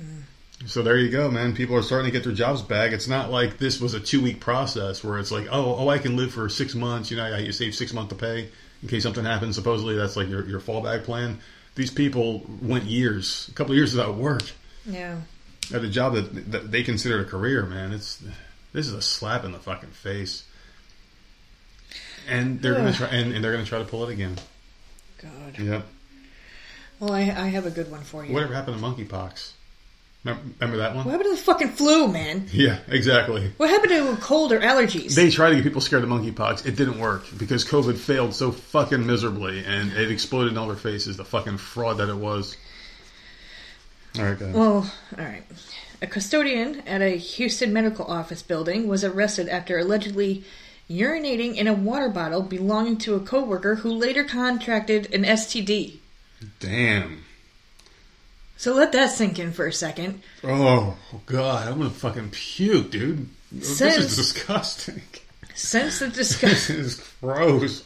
Mm. So there you go, man. People are starting to get their jobs back. It's not like this was a 2-week process where it's like, oh, I can live for 6 months. You know, you save 6 months of pay. In case something happens, supposedly that's like your fallback plan. These people went years, a couple of years without work. Yeah. At a job that they considered a career, man. This is a slap in the fucking face. And they're going to try, and they're going to try to pull it again. God. Yep. Well, I have a good one for you. Whatever happened to monkeypox? Remember that one? What happened to the fucking flu, man? Yeah, exactly. What happened to cold or allergies? They tried to get people scared of monkeypox. It didn't work because COVID failed so fucking miserably and it exploded in all their faces, the fucking fraud that it was. All right, go ahead. Well, all right. A custodian at a Houston medical office building was arrested after allegedly urinating in a water bottle belonging to a coworker who later contracted an STD. Damn. So let that sink in for a second. Oh, God. I'm going to fucking puke, dude. This is disgusting. Sense the disgust. This is gross.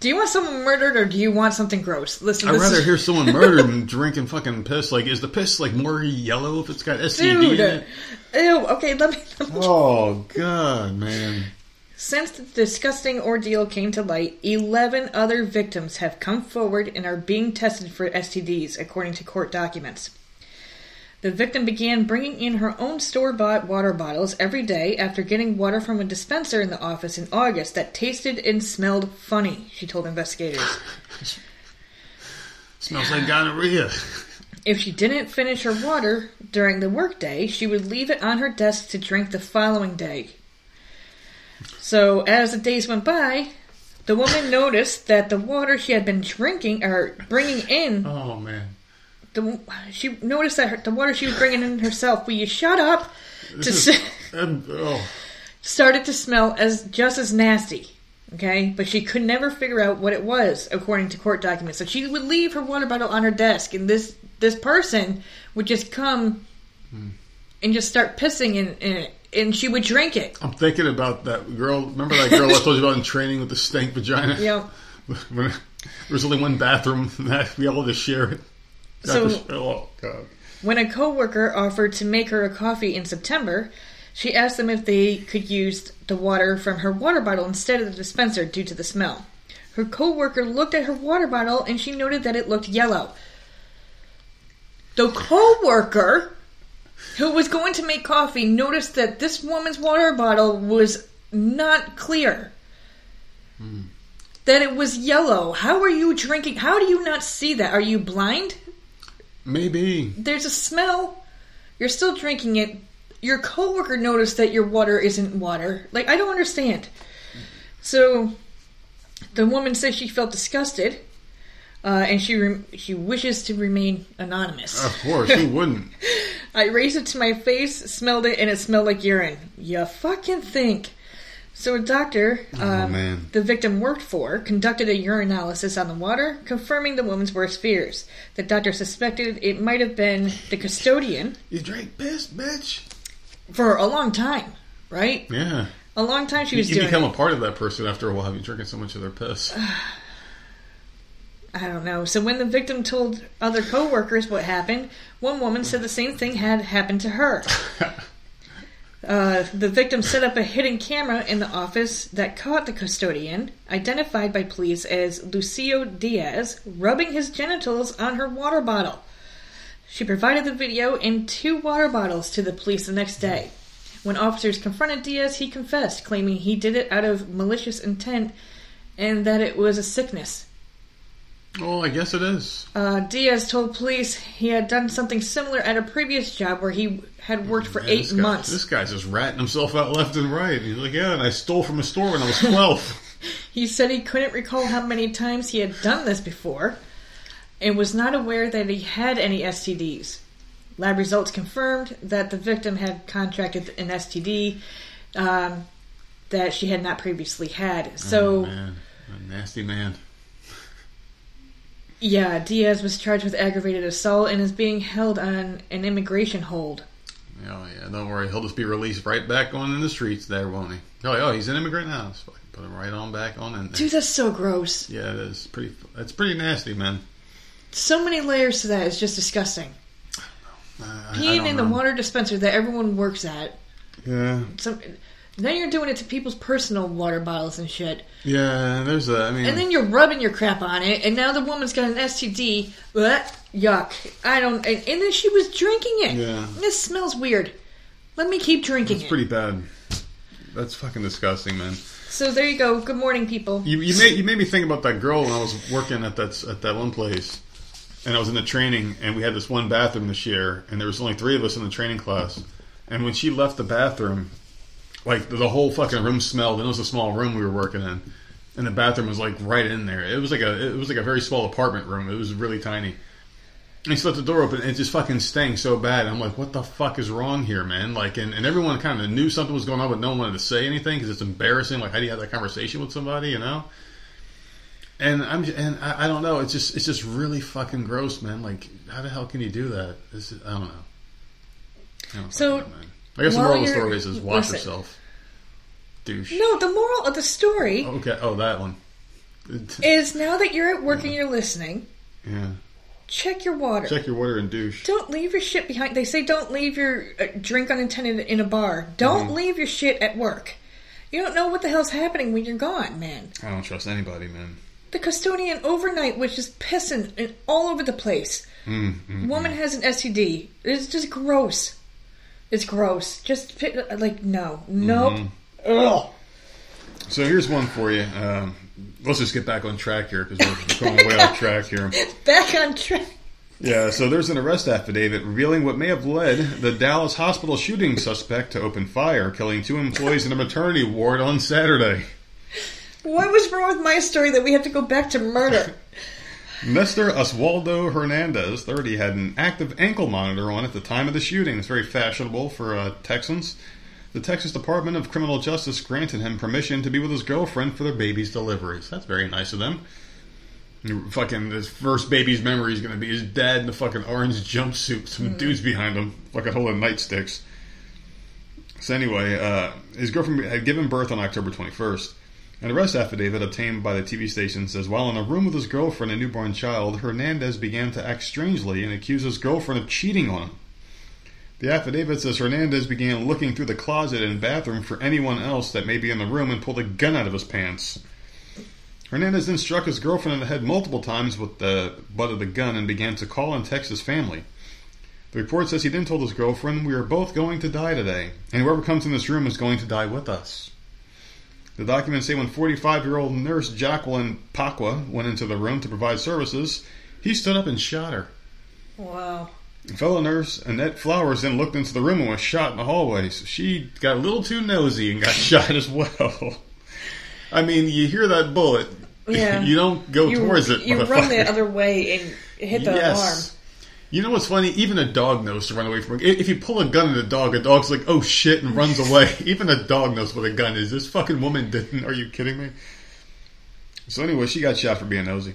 Do you want someone murdered or do you want something gross? Listen, I'd rather hear someone murdered than drinking fucking piss. Like, is the piss, like, more yellow if it's got STD in it? Ew. Okay, let me... Oh, God, man. Since the disgusting ordeal came to light, 11 other victims have come forward and are being tested for STDs, according to court documents. The victim began bringing in her own store-bought water bottles every day after getting water from a dispenser in the office in August that tasted and smelled funny, she told investigators. Smells like gonorrhea. If she didn't finish her water during the workday, she would leave it on her desk to drink the following day. So, as the days went by, the woman noticed that the water she had been bringing in... Oh, man. She noticed that the water she was bringing in herself, will you shut up, started to smell just as nasty, okay? But she could never figure out what it was, according to court documents. So she would leave her water bottle on her desk, and this person would just come and just start pissing in it. And she would drink it. I'm thinking about that girl. Remember that girl I told you about in training with the stank vagina? Yeah. There was only one bathroom that we all just share it. Oh, God. When a coworker offered to make her a coffee in September, she asked them if they could use the water from her water bottle instead of the dispenser due to the smell. Her coworker looked at her water bottle and she noted that it looked yellow. The coworker who was going to make coffee noticed that this woman's water bottle was not clear. Mm. That it was yellow. How are you drinking? How do you not see that? Are you blind? Maybe. There's a smell. You're still drinking it. Your coworker noticed that your water isn't water. Like, I don't understand. So, the woman says she felt disgusted. And she wishes to remain anonymous. Of course, who wouldn't? I raised it to my face, smelled it, and it smelled like urine. You fucking think. So a doctor the victim worked for conducted a urinalysis on the water, confirming the woman's worst fears. The doctor suspected it might have been the custodian. You drank piss, bitch. For a long time. right? Yeah. A long time she was doing it. You become a part of that person after a while, having drinking so much of their piss. I don't know. So when the victim told other co-workers what happened, one woman said the same thing had happened to her. The victim set up a hidden camera in the office that caught the custodian, identified by police as Lucio Diaz, rubbing his genitals on her water bottle. She provided the video and 2 water bottles to the police the next day. When officers confronted Diaz, he confessed, claiming he did it out of malicious intent and that it was a sickness. Well, I guess it is. Diaz told police he had done something similar at a previous job where he had worked for 8 months. This guy's just ratting himself out left and right. He's like, yeah, and I stole from a store when I was 12. He said he couldn't recall how many times he had done this before and was not aware that he had any STDs. Lab results confirmed that the victim had contracted an STD that she had not previously had. So, oh, man. A nasty man. Yeah, Diaz was charged with aggravated assault and is being held on an immigration hold. Oh, yeah. Don't worry. He'll just be released right back on in the streets there, won't he? Oh, he's an immigrant now. So I can put him right on back on in there. Dude, that's so gross. Yeah, it is. That's pretty nasty, man. So many layers to that. It's just disgusting. Peeing in the water dispenser that everyone works at. Yeah. Now you're doing it to people's personal water bottles and shit. Yeah, there's that. And then you're rubbing your crap on it, and now the woman's got an STD. Blech, yuck. And then she was drinking it. Yeah. This smells weird. Let me keep drinking it. It's pretty bad. That's fucking disgusting, man. So there you go. Good morning, people. You made me think about that girl when I was working at that one place. And I was in the training, and we had this one bathroom this year, and there was only 3 of us in the training class. And when she left the bathroom, like, the whole fucking room smelled, and it was a small room we were working in. And the bathroom was, like, right in there. It was like a very small apartment room. It was really tiny. And she left the door open, and it just fucking stank so bad. I'm like, what the fuck is wrong here, man? Like, and everyone kind of knew something was going on, but no one wanted to say anything, because it's embarrassing. Like, how do you have that conversation with somebody, you know? And I don't know. It's just really fucking gross, man. Like, how the hell can you do that? I don't know. I don't know, man. I guess the moral of the story is watch yourself, douche. No, the moral of the story. Okay. Oh, that one. Is now that you're at work and you're listening. Yeah. Check your water. Check your water and douche. Don't leave your shit behind. They say don't leave your drink unintended in a bar. Don't leave your shit at work. You don't know what the hell's happening when you're gone, man. I don't trust anybody, man. The custodian overnight was just pissing all over the place. Woman has an STD. It's just gross. It's gross. Just like nope. Ugh. So here's one for you. Let's just get back on track here because we're going way off track here. Back on track. Yeah. So there's an arrest affidavit revealing what may have led the Dallas hospital shooting suspect to open fire, killing 2 employees in a maternity ward on Saturday. What was wrong with my story that we have to go back to murder? Mr. Oswaldo Hernandez, 30, had an active ankle monitor on at the time of the shooting. It's very fashionable for Texans. The Texas Department of Criminal Justice granted him permission to be with his girlfriend for their baby's deliveries. That's very nice of them. Fucking his first baby's memory is going to be his dad in the fucking orange jumpsuit. Some dudes behind him, fucking holding nightsticks. So anyway, his girlfriend had given birth on October 21st. An arrest affidavit obtained by the TV station says, while in a room with his girlfriend and newborn child, Hernandez began to act strangely and accused his girlfriend of cheating on him. The affidavit says Hernandez began looking through the closet and bathroom for anyone else that may be in the room and pulled a gun out of his pants. Hernandez then struck his girlfriend in the head multiple times with the butt of the gun and began to call and text his family. The report says he then told his girlfriend, "We are both going to die today, and whoever comes in this room is going to die with us." The documents say when 45-year-old nurse Jacqueline Pacwa went into the room to provide services, he stood up and shot her. Wow. Fellow nurse Annette Flowers then looked into the room and was shot in the hallways. She got a little too nosy and got shot as well. I mean, you hear that bullet. Yeah. You don't go towards it. You run the other way and hit the alarm. You know what's funny? Even a dog knows to run away from it. If you pull a gun at a dog's like, oh shit, and runs away. Even a dog knows what a gun is. This fucking woman didn't. Are you kidding me? So anyway, she got shot for being nosy.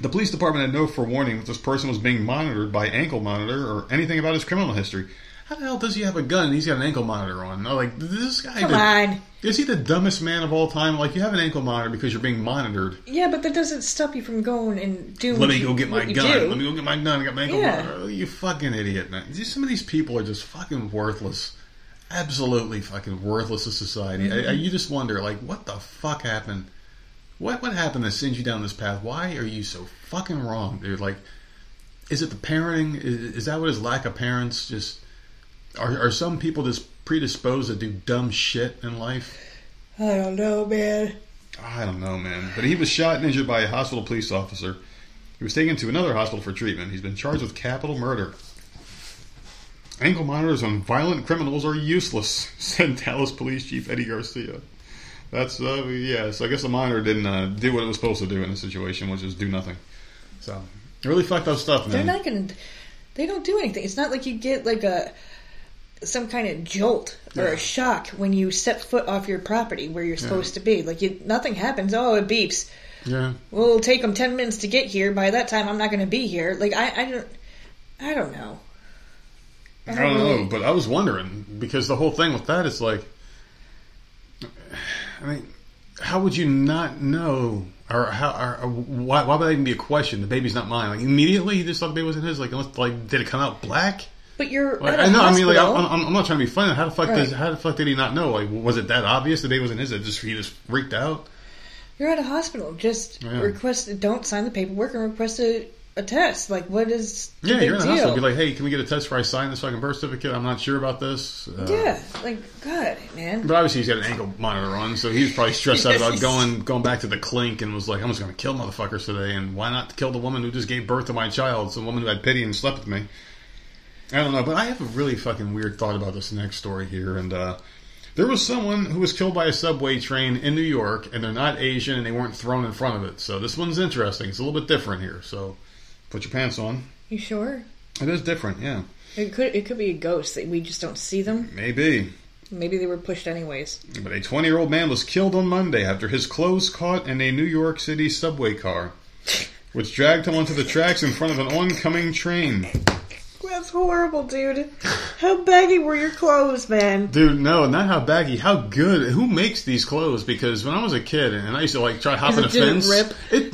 The police department had no forewarning that this person was being monitored by ankle monitor or anything about his criminal history. how the hell does he have a gun and he's got an ankle monitor on? Like, this guy... Come on. Is he the dumbest man of all time? Like, you have an ankle monitor because you're being monitored. Yeah, but that doesn't stop you from going and doing Let me go get my gun. Let me go get my gun. I got my ankle monitor. You fucking idiot. Some of these people are just fucking worthless. Absolutely fucking worthless to society. Mm-hmm. You just wonder, like, what the fuck happened? What happened that sends you down this path? Why are you so fucking wrong, dude? Like, is it the parenting? Is that what his lack of parents just... Are some people just predisposed to do dumb shit in life? I don't know, man. But he was shot and injured by a hospital police officer. He was taken to another hospital for treatment. He's been charged with capital murder. Ankle monitors on violent criminals are useless, said Dallas Police Chief Eddie Garcia. That's, yeah, so I guess the monitor didn't do what it was supposed to do in this situation, which is do nothing. So, really fucked up stuff, man. They're not going to... They don't do anything. It's not like you get, like, a... some kind of jolt or a shock when you set foot off your property where you're supposed to be. Like, nothing happens. Oh, it beeps. Yeah. Well, it'll take them 10 minutes to get here. By that time, I'm not going to be here. Like, I don't know. I don't know, but I was wondering, because the whole thing with that is like, I mean, how would you not know? Or why would that even be a question? The baby's not mine. Like, immediately he just thought the baby wasn't his. Like, unless, like, did it come out black? But you're like, I know. Hospital. I mean, like, I'm not trying to be funny. How the fuck did he not know? Like, was it that obvious the baby wasn't his? He just freaked out. You're at a hospital. Just request. Don't sign the paperwork and request a test. Like, what is? Yeah, you're in the hospital. Be like, hey, can we get a test where I sign this fucking birth certificate? I'm not sure about this. Like, God, man. But obviously, he's got an ankle monitor on, so he was probably stressed out about going back to the clink and was like, I'm just going to kill motherfuckers today, and why not kill the woman who just gave birth to my child? Some woman who had pity and slept with me. I don't know, but I have a really fucking weird thought about this next story here. And there was someone who was killed by a subway train in New York, and they're not Asian, and they weren't thrown in front of it. So this one's interesting. It's a little bit different here. So put your pants on. You sure? It is different, yeah. It could be a ghost that we just don't see them. Maybe. Maybe they were pushed anyways. But a 20-year-old man was killed on Monday after his clothes caught in a New York City subway car, which dragged him onto the tracks in front of an oncoming train. That's horrible, dude. How baggy were your clothes, man? Dude, no, not how baggy. How good. Who makes these clothes? Because when I was a kid, and I used to, like, try hopping a fence.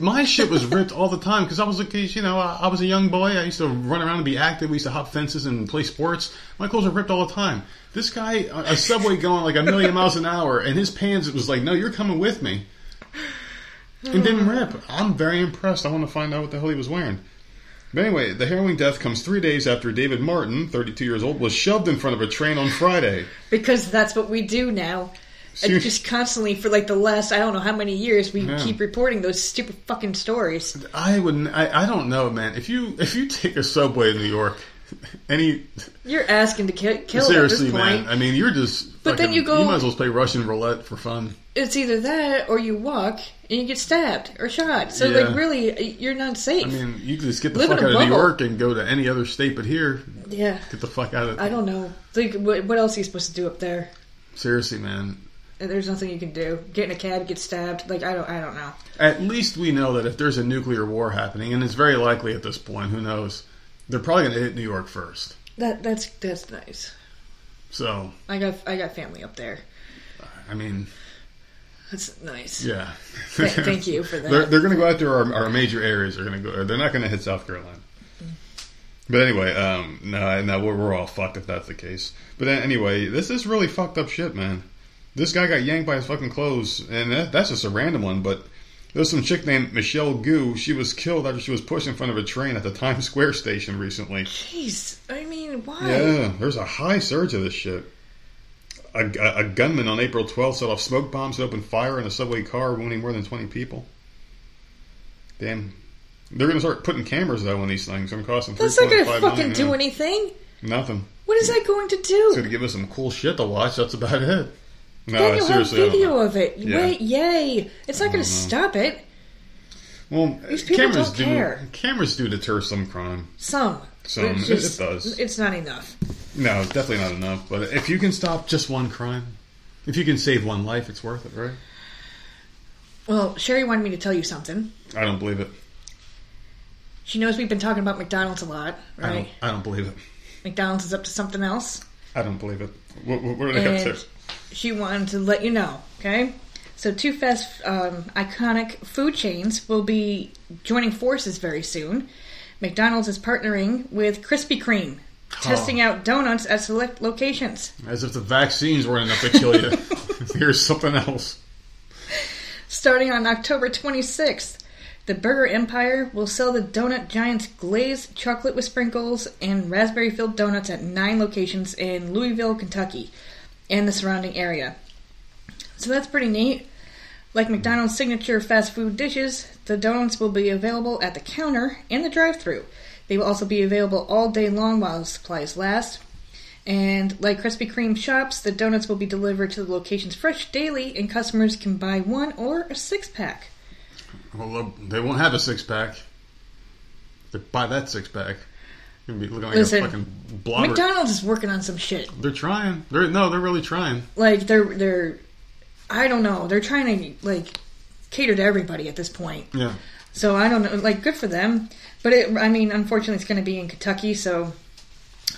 My shit was ripped all the time because I was I was a young boy. I used to run around and be active. We used to hop fences and play sports. My clothes were ripped all the time. This guy, a subway going like a million miles an hour, and his pants, it was like, no, you're coming with me. It didn't rip. I'm very impressed. I want to find out what the hell he was wearing. But anyway, the harrowing death comes 3 days after David Martin, 32 years old, was shoved in front of a train on Friday. Because that's what we do now. And just constantly for like the last, I don't know how many years, we keep reporting those stupid fucking stories. I don't know, man. If you take a subway in New York, you're asking to kill seriously, at this point. Man. I mean, you're just... But fucking, then you might as well play Russian roulette for fun. It's either that or you walk and you get stabbed or shot. So, like, really, you're not safe. I mean, you just get the fuck out of New York and go to any other state but here. Yeah. Get the fuck out of there. I don't know. Like, what else are you supposed to do up there? Seriously, man. There's nothing you can do. Get in a cab, get stabbed. Like, I don't know. At least we know that if there's a nuclear war happening, and it's very likely at this point, who knows, they're probably going to hit New York first. That's nice. So I got family up there. I mean, that's nice. Yeah. Thank you for that. They're going to go after our major areas. They're not going to hit South Carolina. Mm-hmm. But anyway, no, we're all fucked if that's the case. But anyway, this is really fucked up shit, man. This guy got yanked by his fucking clothes, and that's just a random one, but. There's some chick named Michelle Gu. She was killed after she was pushed in front of a train at the Times Square station recently. Jeez. I mean, why? Yeah, there's a high surge of this shit. A gunman on April 12th set off smoke bombs and opened fire in a subway car, wounding more than 20 people. Damn. They're going to start putting cameras, though, on these things. I'm costing $3.5 million. That's not going to fucking do anything. Nothing. What is that going to do? It's going to give us some cool shit to watch. That's about it. No, then you'll have video of it. Yeah. Wait, yay. It's not going to stop it. Well, these people don't care. Cameras do deter some crime. Some. It does. It's not enough. No, it's definitely not enough. But if you can stop just one crime, if you can save one life, it's worth it, right? Well, Sherry wanted me to tell you something. I don't believe it. She knows we've been talking about McDonald's a lot, right? I don't believe it. McDonald's is up to something else. I don't believe it. What are they up to? She wanted to let you know, okay? So two fast, iconic food chains will be joining forces very soon. McDonald's is partnering with Krispy Kreme, testing out donuts at select locations. As if the vaccines weren't enough to kill you. Here's something else. Starting on October 26th, the Burger Empire will sell the Donut Giant's glazed chocolate with sprinkles and raspberry-filled donuts at 9 locations in Louisville, Kentucky, and the surrounding area. So that's pretty neat. Like McDonald's signature fast food dishes, the donuts will be available at the counter and the drive-thru. They will also be available all day long while supplies last. And like Krispy Kreme shops, the donuts will be delivered to the locations fresh daily, and customers can buy one or a six-pack. Well, they won't have a six-pack. They buy that six-pack. You're going to be looking like a fucking blobber. McDonald's is working on some shit. They're trying. They're really trying. Like, they're I don't know. They're trying to, like, cater to everybody at this point. Yeah. So, I don't know. Like, good for them. But, unfortunately, it's going to be in Kentucky, so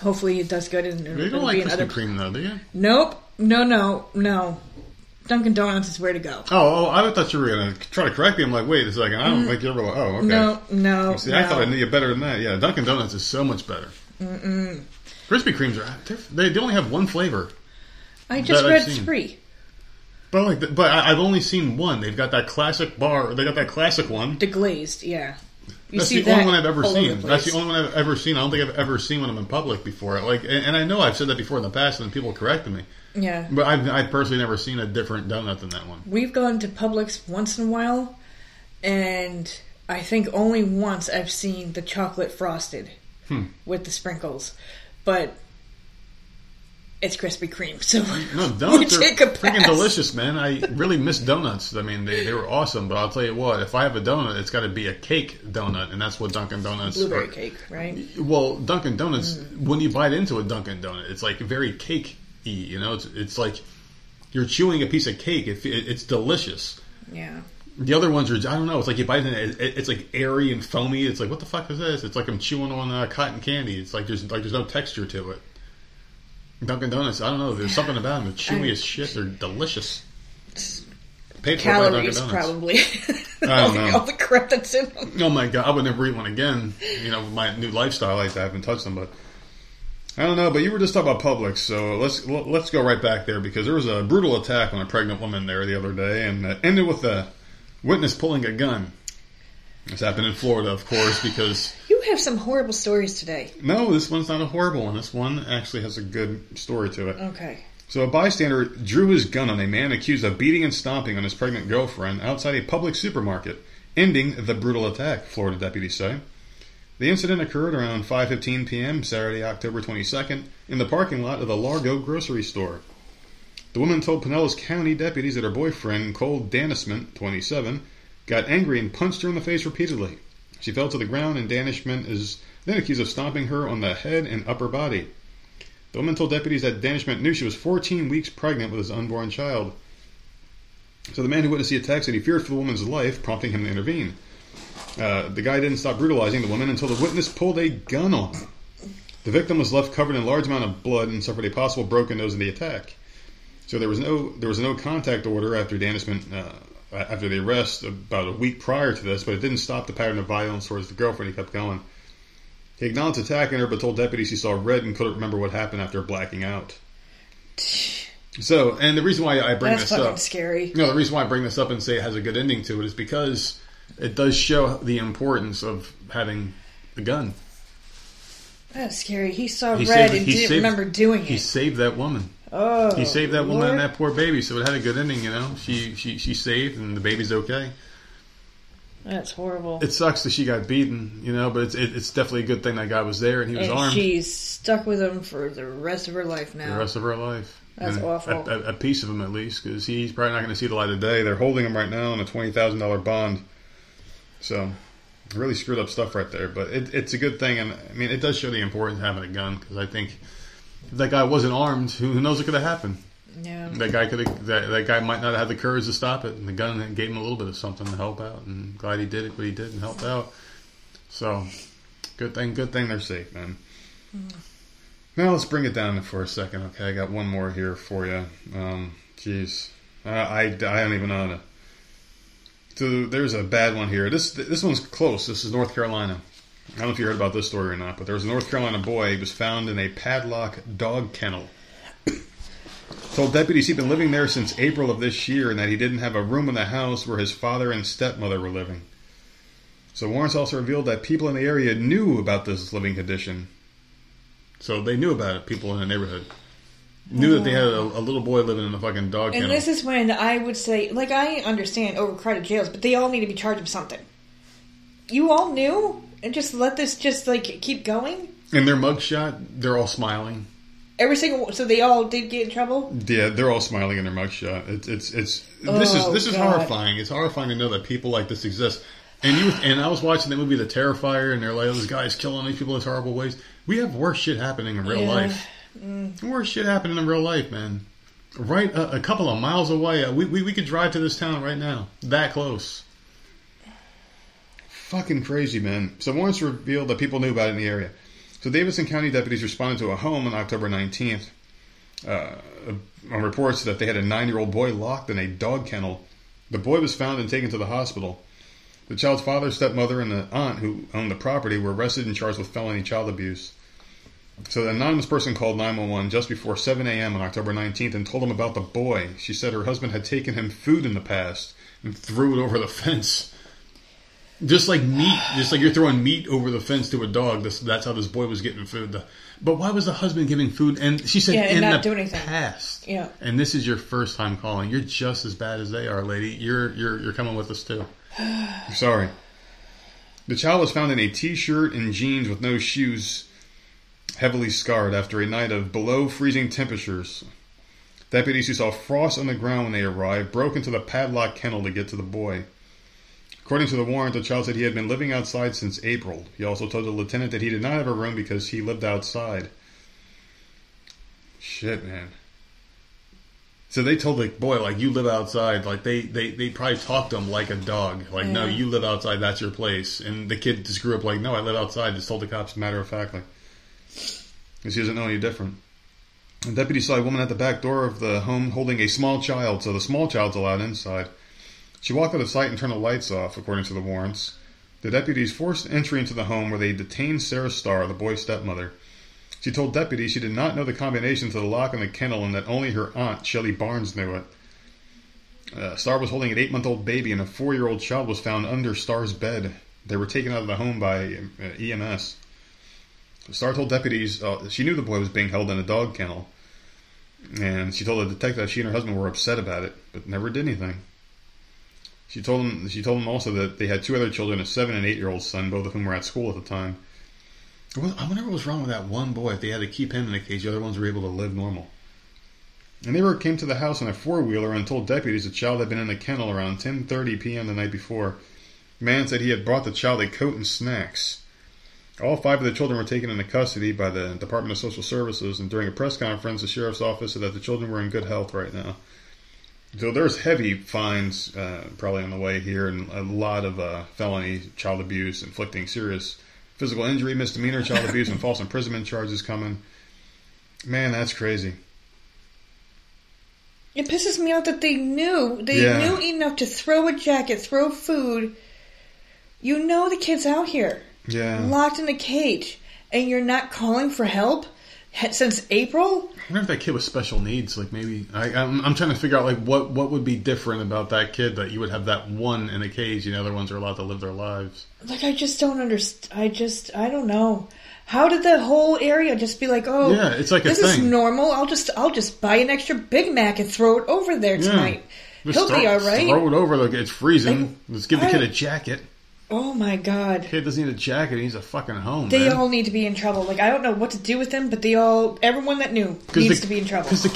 hopefully it does good. And you don't like Krispy Kreme, though, do you? Nope. No. Dunkin' Donuts is where to go. Oh, I thought you were going to try to correct me. I'm like, wait a second. I don't think you're really... Oh, okay. No. See, I thought I knew you better than that. Yeah, Dunkin' Donuts is so much better. Mm-mm. Krispy Kremes are... They only have one flavor. I just read three. But I've only seen one. They've got that classic bar. They got that classic one. The glazed, yeah. That's the only one I've ever seen. I don't think I've ever seen one in public before. Like, and I know I've said that before in the past, and people corrected me. Yeah. But I've personally never seen a different donut than that one. We've gone to Publix once in a while, and I think only once I've seen the chocolate frosted with the sprinkles. But... it's Krispy Kreme, so no, donuts we take a pass. Freaking delicious, man. I really miss donuts. I mean, they were awesome, but I'll tell you what, if I have a donut, it's got to be a cake donut, and that's what Dunkin' Donuts... Blueberry cake, right? Well, Dunkin' Donuts, when you bite into a Dunkin' Donut, it's like very cake-y, you know? It's like you're chewing a piece of cake. It's delicious. Yeah. The other ones are, I don't know, it's like you bite into it, it's like airy and foamy. It's like, what the fuck is this? It's like I'm chewing on cotton candy. It's like there's no texture to it. Dunkin' Donuts, I don't know. There's something about them. They're chewy as shit. They're delicious. Paid for calories, probably. I don't know. All the crap that's in them. Oh my god, I would never eat one again. You know, with my new lifestyle, I haven't touched them, but I don't know. But you were just talking about Publix, so let's go right back there, because there was a brutal attack on a pregnant woman there the other day, and it ended with a witness pulling a gun. This happened in Florida, of course, because... You have some horrible stories today. No, this one's not a horrible one. This one actually has a good story to it. Okay. So a bystander drew his gun on a man accused of beating and stomping on his pregnant girlfriend outside a public supermarket, ending the brutal attack, Florida deputies say. The incident occurred around 5:15 p.m. Saturday, October 22nd, in the parking lot of the Largo grocery store. The woman told Pinellas County deputies that her boyfriend, Cole Danishmend, 27, got angry and punched her in the face repeatedly. She fell to the ground, and Danishmend is then accused of stomping her on the head and upper body. The woman told deputies that Danishmend knew she was 14 weeks pregnant with his unborn child. So the man who witnessed the attack said he feared for the woman's life, prompting him to intervene. The guy didn't stop brutalizing the woman until the witness pulled a gun on her. The victim was left covered in a large amount of blood and suffered a possible broken nose in the attack. So there was no contact order after Danishmend... after the arrest about a week prior to this, but it didn't stop the pattern of violence towards the girlfriend. He kept going. He acknowledged attacking her, but told deputies he saw red and couldn't remember what happened after blacking out. So, and the reason why I bring this up... That's fucking scary. No, the reason why I bring this up and say it has a good ending to it is because it does show the importance of having a gun. That's scary. He saw red and didn't remember doing it. He saved that woman. Oh, he saved that woman and that poor baby, so it had a good ending, you know. She saved, and the baby's okay. That's horrible. It sucks that she got beaten, you know, but it's definitely a good thing that guy was there and he was armed. She's stuck with him for the rest of her life now. The rest of her life. That's awful. A piece of him, at least, because he's probably not going to see the light of day. They're holding him right now on a $20,000 bond. So, really screwed up stuff right there. But it's a good thing, and I mean, it does show the importance of having a gun, because I think... if that guy wasn't armed, who knows what could have happened? Yeah. That guy might not have had the courage to stop it, and the gun gave him a little bit of something to help out, and glad he did it, what he did, and helped out. So, good thing they're safe, man. Mm. Now let's bring it down for a second, okay? I got one more here for you. Jeez. I don't even know how to... So there's a bad one here. This one's close. This is North Carolina. I don't know if you heard about this story or not, but there was a North Carolina boy who was found in a padlock dog kennel. Told deputies he'd been living there since April of this year and that he didn't have a room in the house where his father and stepmother were living. So warrants also revealed that people in the area knew about this living condition. So they knew about it, people in the neighborhood. Knew that they had a little boy living in a fucking dog kennel. And this is when I would say, like, I understand overcrowded jails, but they all need to be charged with something. You all knew? And just let this just, like, keep going? And their mugshot, they're all smiling. Every single... So they all did get in trouble? Yeah, they're all smiling in their mugshot. This is horrifying. It's horrifying to know that people like this exist. And I was watching the movie The Terrifier, and they're like, oh, this guy's killing these people in these horrible ways. We have worse shit happening in real life. Worse shit happening in real life, man. Right a couple of miles away. We could drive to this town right now. That close. Fucking crazy, man. So warrants revealed that people knew about it in the area. So Davidson County deputies responded to a home on October 19th. On reports that they had a 9-year-old boy locked in a dog kennel. The boy was found and taken to the hospital. The child's father, stepmother, and the aunt who owned the property were arrested and charged with felony child abuse. So the anonymous person called 911 just before 7 a.m. on October 19th and told them about the boy. She said her husband had taken him food in the past and threw it over the fence. Just like meat. Just like you're throwing meat over the fence to a dog. That's how this boy was getting food. But why was the husband giving food? And she said in the past. Yeah. And this is your first time calling. You're just as bad as they are, lady. You're coming with us too. I'm sorry. The child was found in a t-shirt and jeans with no shoes, heavily scarred after a night of below freezing temperatures. Deputies who saw frost on the ground when they arrived broke into the padlock kennel to get to the boy. According to the warrant, the child said he had been living outside since April. He also told the lieutenant that he did not have a room because he lived outside. Shit, man. So they told the boy, like, you live outside. Like, they probably talked to him like a dog. Like, no, you live outside. That's your place. And the kid just grew up like, no, I live outside. Just told the cops matter-of-factly. Because he doesn't know any different. The deputy saw a woman at the back door of the home holding a small child, so the small child's allowed inside. She walked out of sight and turned the lights off, according to the warrants. The deputies forced entry into the home where they detained Sarah Starr, the boy's stepmother. She told deputies she did not know the combination to the lock on the kennel and that only her aunt, Shelley Barnes, knew it. Starr was holding an 8-month-old baby and a 4-year-old child was found under Starr's bed. They were taken out of the home by EMS. Starr told deputies she knew the boy was being held in a dog kennel. And she told the detective that she and her husband were upset about it, but never did anything. She told him also that they had 2 other children, a 7- and 8-year-old son, both of whom were at school at the time. I wonder what was wrong with that one boy. If they had to keep him in a cage, the other ones were able to live normal. A neighbor came to the house on a 4-wheeler and told deputies the child had been in a kennel around 10:30 p.m. the night before. The man said he had brought the child a coat and snacks. All 5 of the children were taken into custody by the Department of Social Services, and during a press conference, the sheriff's office said that the children were in good health right now. So there's heavy fines probably on the way here, and a lot of felony child abuse, inflicting serious physical injury, misdemeanor, child abuse, and false imprisonment charges coming. Man, that's crazy. It pisses me out that they knew. They knew enough to throw a jacket, throw food. You know the kid's out here. Yeah. Locked in a cage. And you're not calling for help since April? I wonder if that kid was special needs. Like, maybe... I'm trying to figure out, like, what would be different about that kid that you would have that one in a cage and the other ones are allowed to live their lives. Like, I just don't understand. I don't know. How did the whole area just be like, oh... Yeah, it's like a thing. This is normal. I'll just buy an extra Big Mac and throw it over there tonight. Yeah. He'll be all right. Throw it over. Look, it's freezing. Like, let's give the kid a jacket. Oh my God. The kid doesn't need a jacket. He needs a fucking home. They all need to be in trouble. Like, I don't know what to do with them, but everyone that knew needs to be in trouble. Because the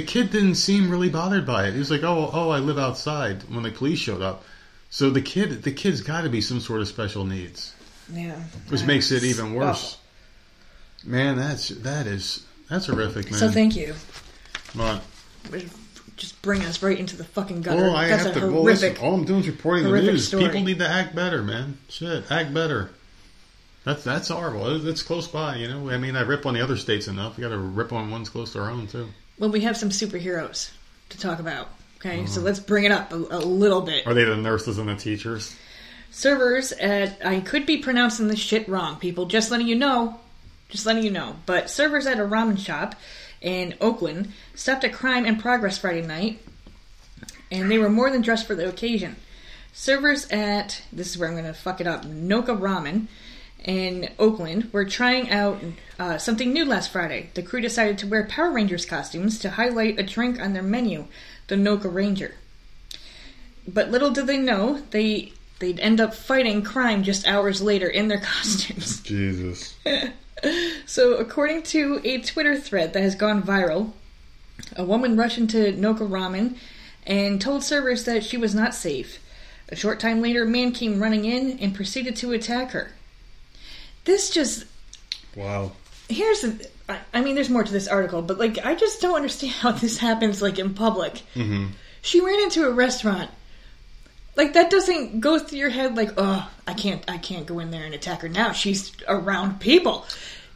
kid didn't seem really bothered by it. He was like, oh, I live outside when the police showed up. So the kid's got to be some sort of special needs. Yeah. Which makes it even worse. Oh. Man, that's horrific, man. So thank you. Come on. Just bring us right into the fucking gutter. Oh, I have to. Horrific, well, listen, all I'm doing is reporting the news. Story. People need to act better, man. Shit, act better. That's horrible. It's close by, you know. I mean, I rip on the other states enough. You got to rip on ones close to our own too. Well, we have some superheroes to talk about. Okay, so let's bring it up a little bit. Are they the nurses and the teachers? Servers at, I could be pronouncing this shit wrong, people. Just letting you know. Just letting you know. But servers at a ramen shop in Oakland stopped a crime in progress Friday night, and they were more than dressed for the occasion. Servers at, this is where I'm going to fuck it up, Noka Ramen in Oakland were trying out something new last Friday. The crew decided to wear Power Rangers costumes to highlight a drink on their menu, the Noka Ranger. But little did they know, they'd end up fighting crime just hours later in their costumes. Jesus. So, according to a Twitter thread that has gone viral, a woman rushed into Noka Ramen and told servers that she was not safe. A short time later, a man came running in and proceeded to attack her. This just... Wow. Here's the... I mean, there's more to this article, but, like, I just don't understand how this happens, like, in public. Mm-hmm. She ran into a restaurant. Like, that doesn't go through your head like, oh, I can't go in there and attack her now. She's around people.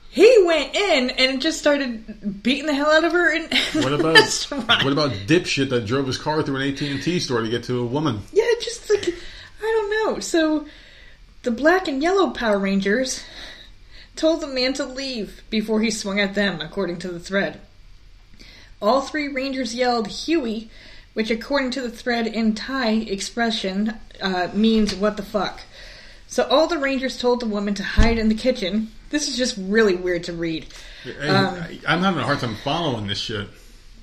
He went in and just started beating the hell out of her in the restaurant. What about dipshit that drove his car through an AT&T store to get to a woman? Yeah, just like, I don't know. So, the black and yellow Power Rangers told the man to leave before he swung at them, according to the thread. All three Rangers yelled, Huey, which according to the thread in Thai expression means what the fuck. So all the Rangers told the woman to hide in the kitchen. This is just really weird to read. I'm having a hard time following this shit.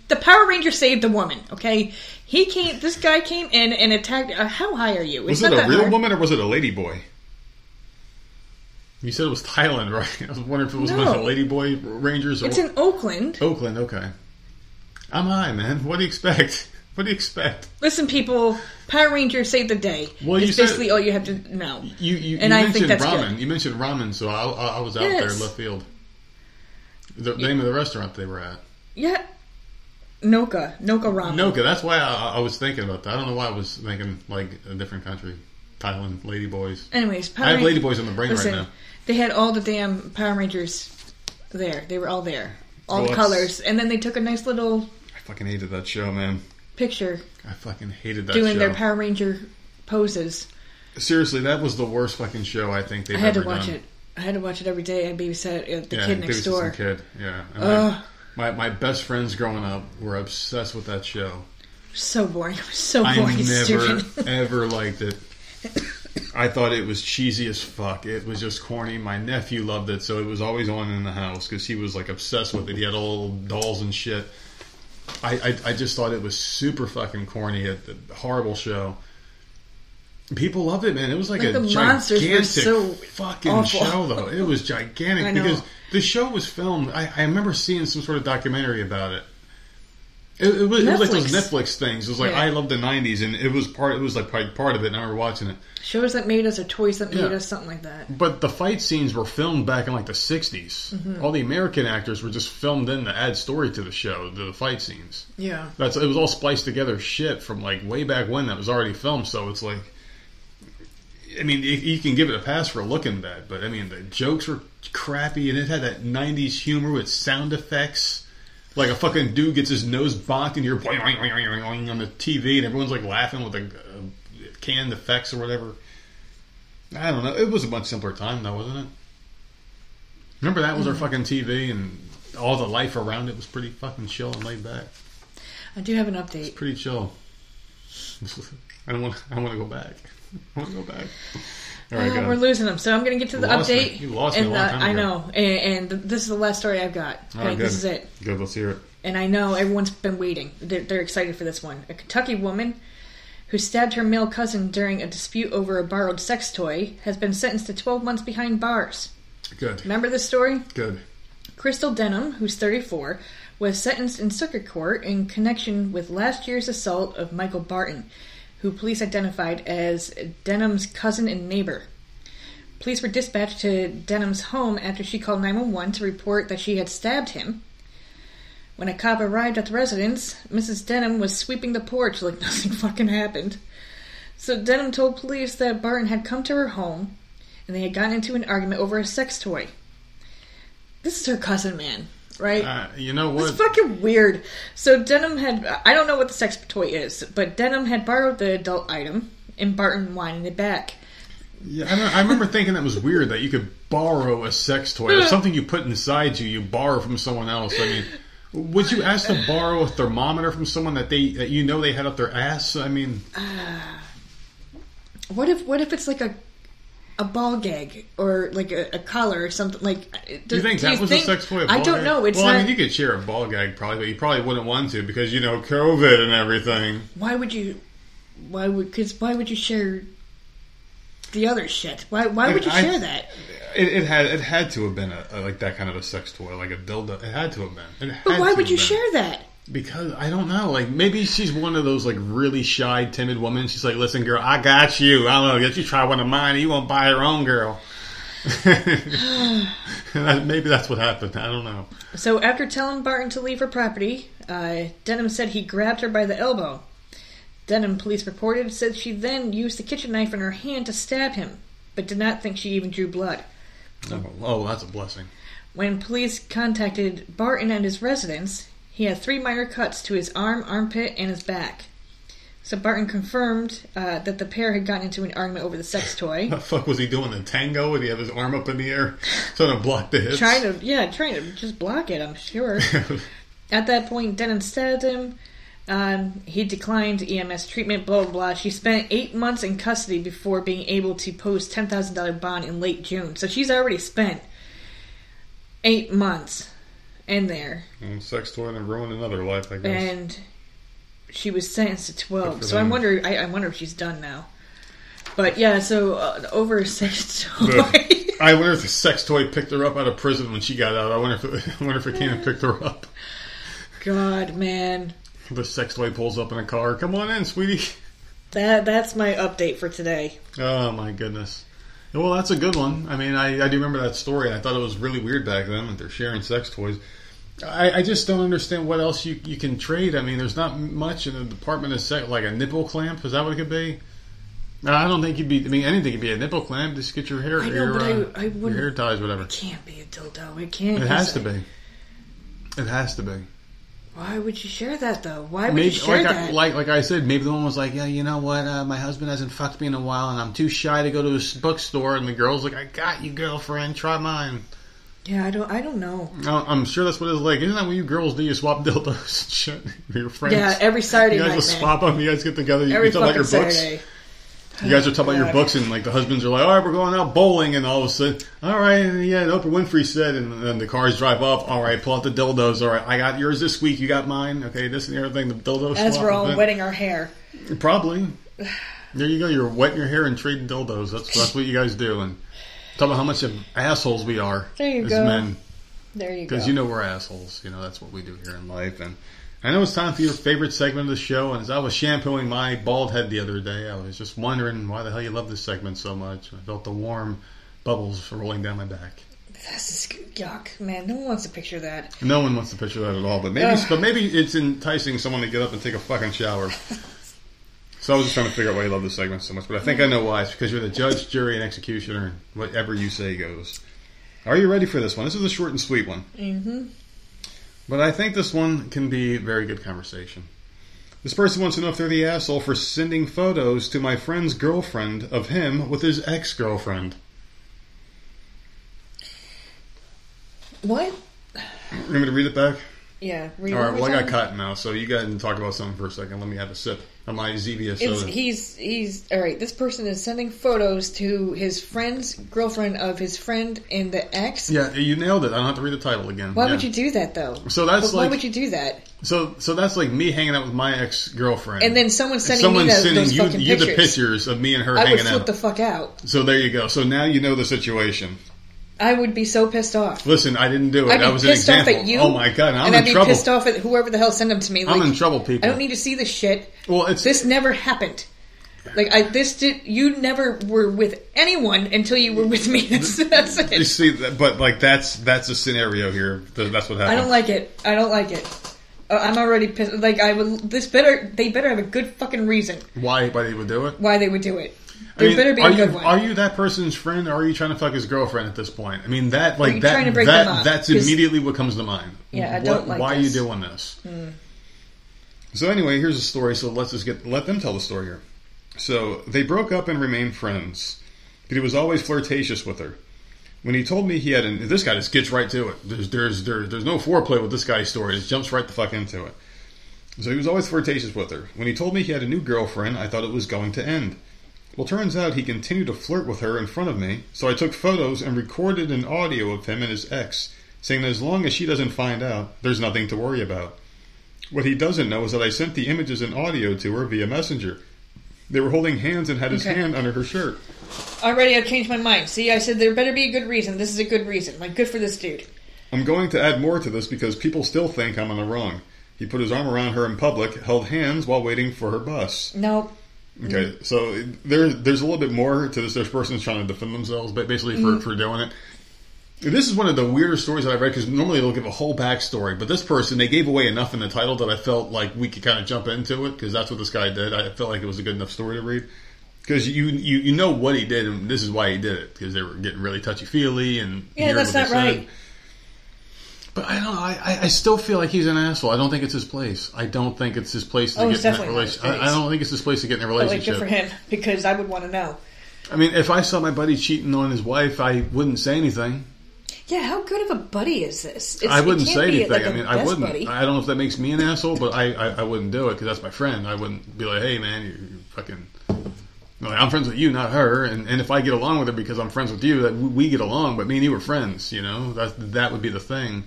The Power Ranger saved the woman, okay? This guy came in and attacked... how high are you? Was it a real woman or was it a lady boy? You said it was Thailand, right? I was wondering if it was one of the lady boy Rangers. It's in Oakland. Oakland, okay. I'm high, man. What do you expect? What do you expect? Listen, people, Power Rangers saved the day. Well, it's basically all you have to know. You I think that's ramen. Good. You mentioned ramen, so I was out there in left field. The name of the restaurant they were at. Yeah. Noka Ramen. Noka, that's why I was thinking about that. I don't know why I was thinking, like, a different country. Thailand, Lady Boys. Anyways, Power Rangers. I have Lady Boys on the brain right now. They had all the damn Power Rangers there. They were all there. All the colors. And then they took a nice little... I fucking hated that show, man. Picture. I fucking hated that doing show. Their Power Ranger poses. Seriously, that was the worst fucking show I think they've ever done. I had to watch it every day. I babysat the kid next door. Kid. Yeah. My best friends growing up were obsessed with that show. So boring. It was so boring. I never ever liked it. I thought it was cheesy as fuck. It was just corny. My nephew loved it, so it was always on in the house because he was like obsessed with it. He had all dolls and shit. I just thought it was super fucking corny, a horrible show. People loved it, man. It was like a gigantic so fucking awful. Show, though. It was gigantic because the show was filmed. I remember seeing some sort of documentary about it. It was like those Netflix things. It was like I love the 90s, and it was part. It was like part of it. And I remember watching it. Shows that made us, or toys that made us, something like that. But the fight scenes were filmed back in like the '60s. Mm-hmm. All the American actors were just filmed in to add story to the show, to the fight scenes. Yeah, it was all spliced together shit from like way back when that was already filmed. So it's like, I mean, you can give it a pass for looking bad, but I mean the jokes were crappy, and it had that '90s humor with sound effects. Like a fucking dude gets his nose bonked and you're boing, boing, boing, boing, boing on the TV and everyone's like laughing with the canned effects or whatever. I don't know. It was a much simpler time though, wasn't it? Remember that was our fucking TV and all the life around it was pretty fucking chill and laid back. I do have an update. It's pretty chill. I want to go back. I want to go back. All right, we're losing them, so I'm going to get to the update. You lost me a long time ago. I know, and this is the last story I've got. All right, this is it. Good, let's hear it. And I know everyone's been waiting. They're excited for this one. A Kentucky woman who stabbed her male cousin during a dispute over a borrowed sex toy has been sentenced to 12 months behind bars. Good. Remember this story? Good. Crystal Denham, who's 34, was sentenced in circuit court in connection with last year's assault of Michael Barton, who police identified as Denham's cousin and neighbor. Police were dispatched to Denham's home after she called 911 to report that she had stabbed him. When a cop arrived at the residence, Mrs. Denham was sweeping the porch like nothing fucking happened. So Denham told police that Barton had come to her home and they had gotten into an argument over a sex toy. This is her cousin, man, right? You know what? It's fucking weird. So Denham had... I don't know what the sex toy is, but Denham had borrowed the adult item, and Barton wanted it back. Yeah, I remember thinking that was weird, that you could borrow a sex toy. Or something you put inside you, you borrow from someone else. I mean... Would you ask to borrow a thermometer from someone that you know they had up their ass? I mean, what if it's like a ball gag or like a collar or something? Like, do you think that was a sex toy? I don't know. It's I mean, you could share a ball gag probably, but you probably wouldn't want to because you know COVID and everything. Why would you? Why would you share the other shit? Why would you share that? It had to have been a like that kind of a sex toy, like a dildo. It had to have been. But why would you share that? Because I don't know. Like maybe she's one of those like really shy, timid women. She's like, "Listen, girl, I got you. I don't know. Let you try one of mine. You won't buy your own, girl." Maybe that's what happened. I don't know. So after telling Barton to leave her property, Denham said he grabbed her by the elbow. Denham, police reported, said she then used the kitchen knife in her hand to stab him, but did not think she even drew blood. Oh, that's a blessing. When police contacted Barton at his residence, he had 3 minor cuts to his arm, armpit, and his back. So Barton confirmed that the pair had gotten into an argument over the sex toy. What the fuck was he doing? The tango? Did he have his arm up in the air? Trying to block the hits? Trying to just block it, I'm sure. At that point, Denham stabbed him. He declined EMS treatment, blah, blah, blah. She spent 8 months in custody before being able to post $10,000 bond in late June. So she's already spent 8 months in there. And sex toy and ruined another life, I guess. And she was sentenced to 12. So I wonder if she's done now. But yeah, so over a sex toy. I wonder if the sex toy picked her up out of prison when she got out. I wonder if it came and picked her up. God, man. The sex toy pulls up in a car. Come on in, sweetie. That's my update for today. Oh, my goodness. Well, that's a good one. I mean, I do remember that story. I thought it was really weird back then that they're sharing sex toys. I just don't understand what else you can trade. I mean, there's not much in the department of sex, like a nipple clamp. Is that what it could be? I don't think you'd be... I mean, anything could be a nipple clamp. Just get your hair... I know, your hair ties, whatever. It can't be a dildo. It can't. It has to be. It has to be. Why would you share that, though? Why would you share that? Like I said, maybe the woman was like, yeah, you know what? My husband hasn't fucked me in a while, and I'm too shy to go to a bookstore. And the girl's like, I got you, girlfriend. Try mine. Yeah, I don't know. I'm sure that's what it's like. Isn't that what you girls do? You swap dildos and shit with your friends? Yeah, every Saturday night. You guys will swap them. You guys get together. You talk about your Saturday. Books. You guys are talking about your books, and like the husbands are like, all right, we're going out bowling, and all of a sudden, all right, yeah, Oprah Winfrey said, and then the cars drive off, all right, pull out the dildos, all right, I got yours this week, you got mine, okay, this and everything, the dildos. As we're all wetting our hair. Probably. There you go, you're wetting your hair and trading dildos, that's what you guys do, and talk about how much of assholes we are as men. There you go. Because you know we're assholes, you know, that's what we do here in life, and... I know it's time for your favorite segment of the show, and as I was shampooing my bald head the other day, I was just wondering why the hell you love this segment so much. I felt the warm bubbles rolling down my back. That's yuck, man. No one wants to picture that. No one wants to picture that at all, but maybe it's enticing someone to get up and take a fucking shower. So I was just trying to figure out why you love this segment so much, but I think I know why. It's because you're the judge, jury, and executioner, and whatever you say goes. Are you ready for this one? This is a short and sweet one. Mm-hmm. But I think this one can be very good conversation. This person wants to know if they're the asshole for sending photos to my friend's girlfriend of him with his ex-girlfriend. What? You want me to read it back? Yeah, read it. All right, well, I got cotton now, so you go ahead and talk about something for a second. Let me have a sip on my Zevia soda. All right, this person is sending photos to his friend's girlfriend of his friend and the ex. Yeah, you nailed it. I don't have to read the title again. Why would you do that, though? Why would you do that? So that's like me hanging out with my ex-girlfriend. And then someone's sending you the pictures of me and her hanging out. I would flip the fuck out. So there you go. So now you know the situation. I would be so pissed off. Listen, I didn't do it. I was an example. I'd be pissed off at you. Oh, my God. I'd be pissed off at whoever the hell sent them to me. Like, I'm in trouble, people. I don't need to see this shit. Well, this never happened. Like, you never were with anyone until you were with me. That's it. You see, but, like, that's a scenario here. That's what happened. I don't like it. I'm already pissed. Like, they better have a good fucking reason. Why they would do it? There better be a good one. Are you that person's friend, or are you trying to fuck his girlfriend at this point? I mean, that like that, trying to break that them up? That's immediately what comes to mind. Yeah, I don't like. Why this. Are you doing this? Mm. So anyway, here's the story. So let's just let them tell the story here. So they broke up and remained friends, but he was always flirtatious with her. When he told me he had, and this guy just gets right to it. There's no foreplay with this guy's story. It just jumps right the fuck into it. So he was always flirtatious with her. When he told me he had a new girlfriend, I thought it was going to end. Well, turns out he continued to flirt with her in front of me, so I took photos and recorded an audio of him and his ex, saying that as long as she doesn't find out, there's nothing to worry about. What he doesn't know is that I sent the images and audio to her via Messenger. They were holding hands and had his hand under her shirt. Already I've changed my mind. See, I said there better be a good reason. This is a good reason. Like, good for this dude. I'm going to add more to this because people still think I'm in the wrong. He put his arm around her in public, held hands while waiting for her bus. Nope. Okay, so there's a little bit more to this. There's persons trying to defend themselves, but basically for doing it. This is one of the weirder stories that I've read because normally they'll give a whole backstory. But this person, they gave away enough in the title that I felt like we could kind of jump into it because that's what this guy did. I felt like it was a good enough story to read because you know what he did and this is why he did it because they were getting really touchy-feely and yeah, that's not right. But I don't know. I still feel like he's an asshole. I don't think it's his place. I don't think it's his place to get in that relationship. I don't think it's his place to get in a relationship. But like, good for him because I would want to know. I mean, if I saw my buddy cheating on his wife, I wouldn't say anything. Yeah, how good of a buddy is this? I wouldn't say anything. Like I wouldn't. Buddy. I don't know if that makes me an asshole, but I wouldn't do it because that's my friend. I wouldn't be like, hey, man, you're fucking... Like, I'm friends with you, not her. And if I get along with her because I'm friends with you, that we get along, but me and you were friends, you know? That would be the thing.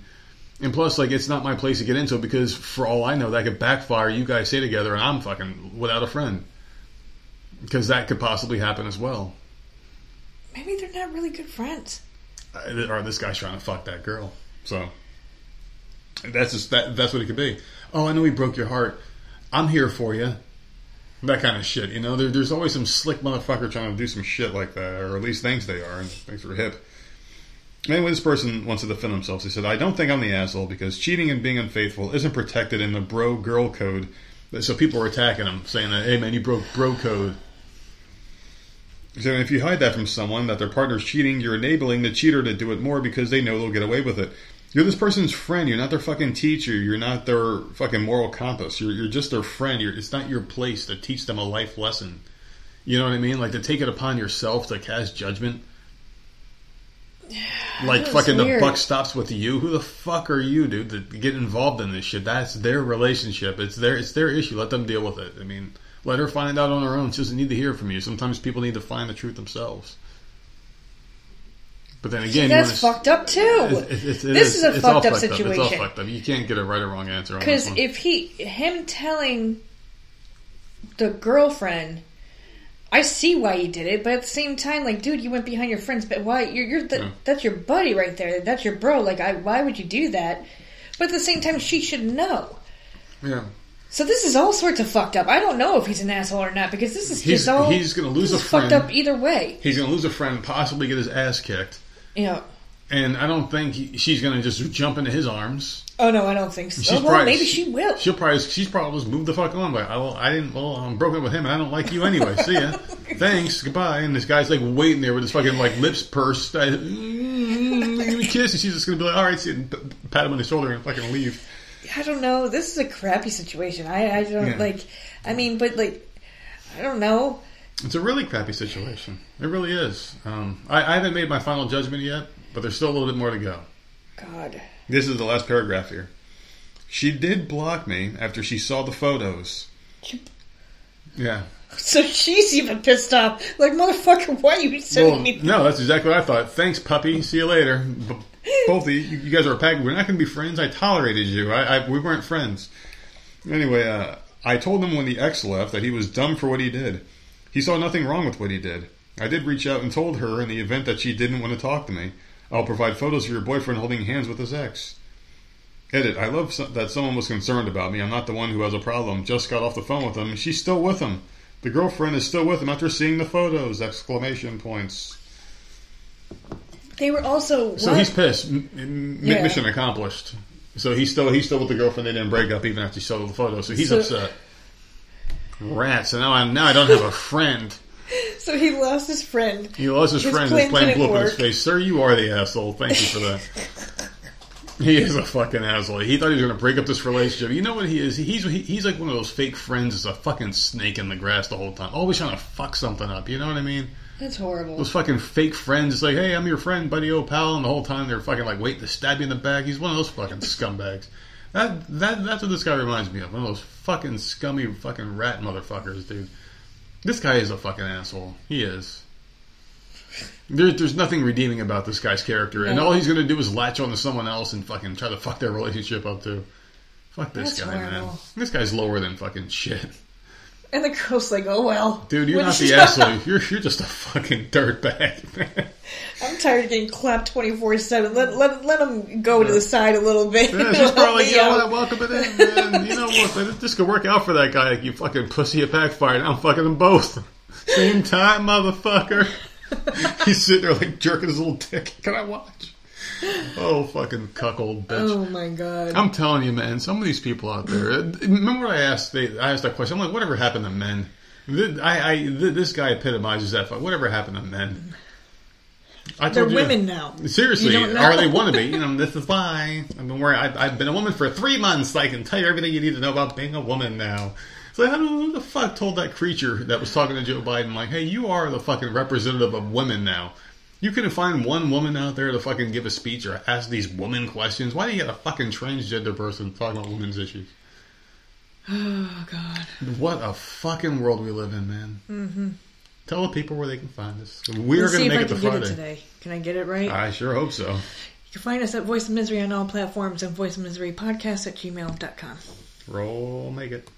And plus, like, it's not my place to get into it because for all I know, that could backfire. You guys stay together and I'm fucking without a friend. Because that could possibly happen as well. Maybe they're not really good friends. Or this guy's trying to fuck that girl. So that's what it could be. Oh, I know he broke your heart. I'm here for you. That kind of shit, you know. There's always some slick motherfucker trying to do some shit like that, or at least thinks they are, and thinks we're hip. Anyway, this person wants to defend themselves. He said, "I don't think I'm the asshole because cheating and being unfaithful isn't protected in the bro-girl code." So people are attacking him, saying that, "Hey, man, you broke bro code." So if you hide that from someone, that their partner's cheating, you're enabling the cheater to do it more because they know they'll get away with it. You're this person's friend. You're not their fucking teacher. You're not their fucking moral compass. You're just their friend. It's not your place to teach them a life lesson. You know what I mean? Like, to take it upon yourself to cast judgment. Like, fucking weird. The buck stops with you. Who the fuck are you, dude, to get involved in this shit? That's their relationship. It's their issue. Let them deal with it. I mean... Let her find out on her own. She doesn't need to hear from you. Sometimes people need to find the truth themselves. But then again, that's fucked up too. This is a fucked up situation. It's all fucked up. You can't get a right or wrong answer on this one. Because if him telling the girlfriend, I see why you did it, but at the same time, like, dude, you went behind your friends. But why? That's your buddy right there. That's your bro. Like, why would you do that? But at the same time, she should know. Yeah. So this is all sorts of fucked up. I don't know if he's an asshole or not because this is just all... He's going to lose a friend. Fucked up either way. He's going to lose a friend, possibly get his ass kicked. Yeah. And I don't think she's going to just jump into his arms. Oh, no, I don't think so. Maybe she will. She's probably just moved the fuck on. Like, I'm broken with him and I don't like you anyway. See ya. Thanks. Goodbye. And this guy's like waiting there with his fucking like lips pursed. Give me a kiss. And she's just going to be like, all right, see ya. Pat him on the shoulder and fucking leave. I don't know. This is a crappy situation. I don't like. I mean, but like, I don't know. It's a really crappy situation. It really is. I haven't made my final judgment yet, but there's still a little bit more to go. God. This is the last paragraph here. She did block me after she saw the photos. Yeah. So she's even pissed off. Like, motherfucker, why are you sending me? No, that's exactly what I thought. Thanks, puppy. See you later. Both of you guys are a pack. We're not going to be friends. I tolerated you. We weren't friends. Anyway, I told him when the ex left that he was dumb for what he did. He saw nothing wrong with what he did. I did reach out and told her in the event that she didn't want to talk to me, I'll provide photos of your boyfriend holding hands with his ex. Edit. I love that someone was concerned about me. I'm not the one who has a problem. Just got off the phone with him, and she's still with him. The girlfriend is still with him after seeing the photos! Exclamation points. They were also... What? So he's pissed. Mission accomplished. So he's still with the girlfriend. They didn't break up even after he saw the photos. So he's upset. Rats. So now I don't have a friend. So he lost his friend. He lost his friend. His plane blew up in his face. Sir, you are the asshole. Thank you for that. He is a fucking asshole. He thought he was going to break up this relationship. You know what he is? He's like one of those fake friends that's a fucking snake in the grass the whole time. Always trying to fuck something up. You know what I mean? That's horrible. Those fucking fake friends. It's like, hey, I'm your friend, buddy, old pal. And the whole time they're fucking like waiting to stab you in the back. He's one of those fucking scumbags. That's what this guy reminds me of. One of those fucking scummy fucking rat motherfuckers, dude. This guy is a fucking asshole. He is. There's nothing redeeming about this guy's character. And all he's going to do is latch on to someone else and fucking try to fuck their relationship up, too. Fuck this guy, man. This guy's lower than fucking shit. And the girl's like, oh, well. Dude, you're not the asshole. You're just a fucking dirtbag, man. I'm tired of getting clapped 24/7. Let him go to the side a little bit. Yeah, she's probably like, you know what, welcome it in, man. You know what, man, this could work out for that guy. Like, you fucking pussy, a backfire, and I'm fucking them both. Same time, motherfucker. He's sitting there like jerking his little dick. Can I watch? Oh, fucking cuckold bitch. Oh, my God. I'm telling you, man, some of these people out there... Remember what I asked? I asked that question. I'm like, whatever happened to men? This guy epitomizes that fuck. Whatever happened to men? They're women now. Seriously, or they want to be. You know, this is why. I've been a woman for 3 months. So I can tell you everything you need to know about being a woman now. It's like, who the fuck told that creature that was talking to Joe Biden, like, hey, you are the fucking representative of women now. You couldn't find one woman out there to fucking give a speech or ask these woman questions. Why do you get a fucking transgender person talking about women's issues? Oh, God. What a fucking world we live in, man. Mm-hmm. Tell the people where they can find us. We're going to make it to Friday. Let's see if I can get it today. Can I get it right? I sure hope so. You can find us at Voice of Misery on all platforms and voiceofmiserypodcast@gmail.com. Roll, make it.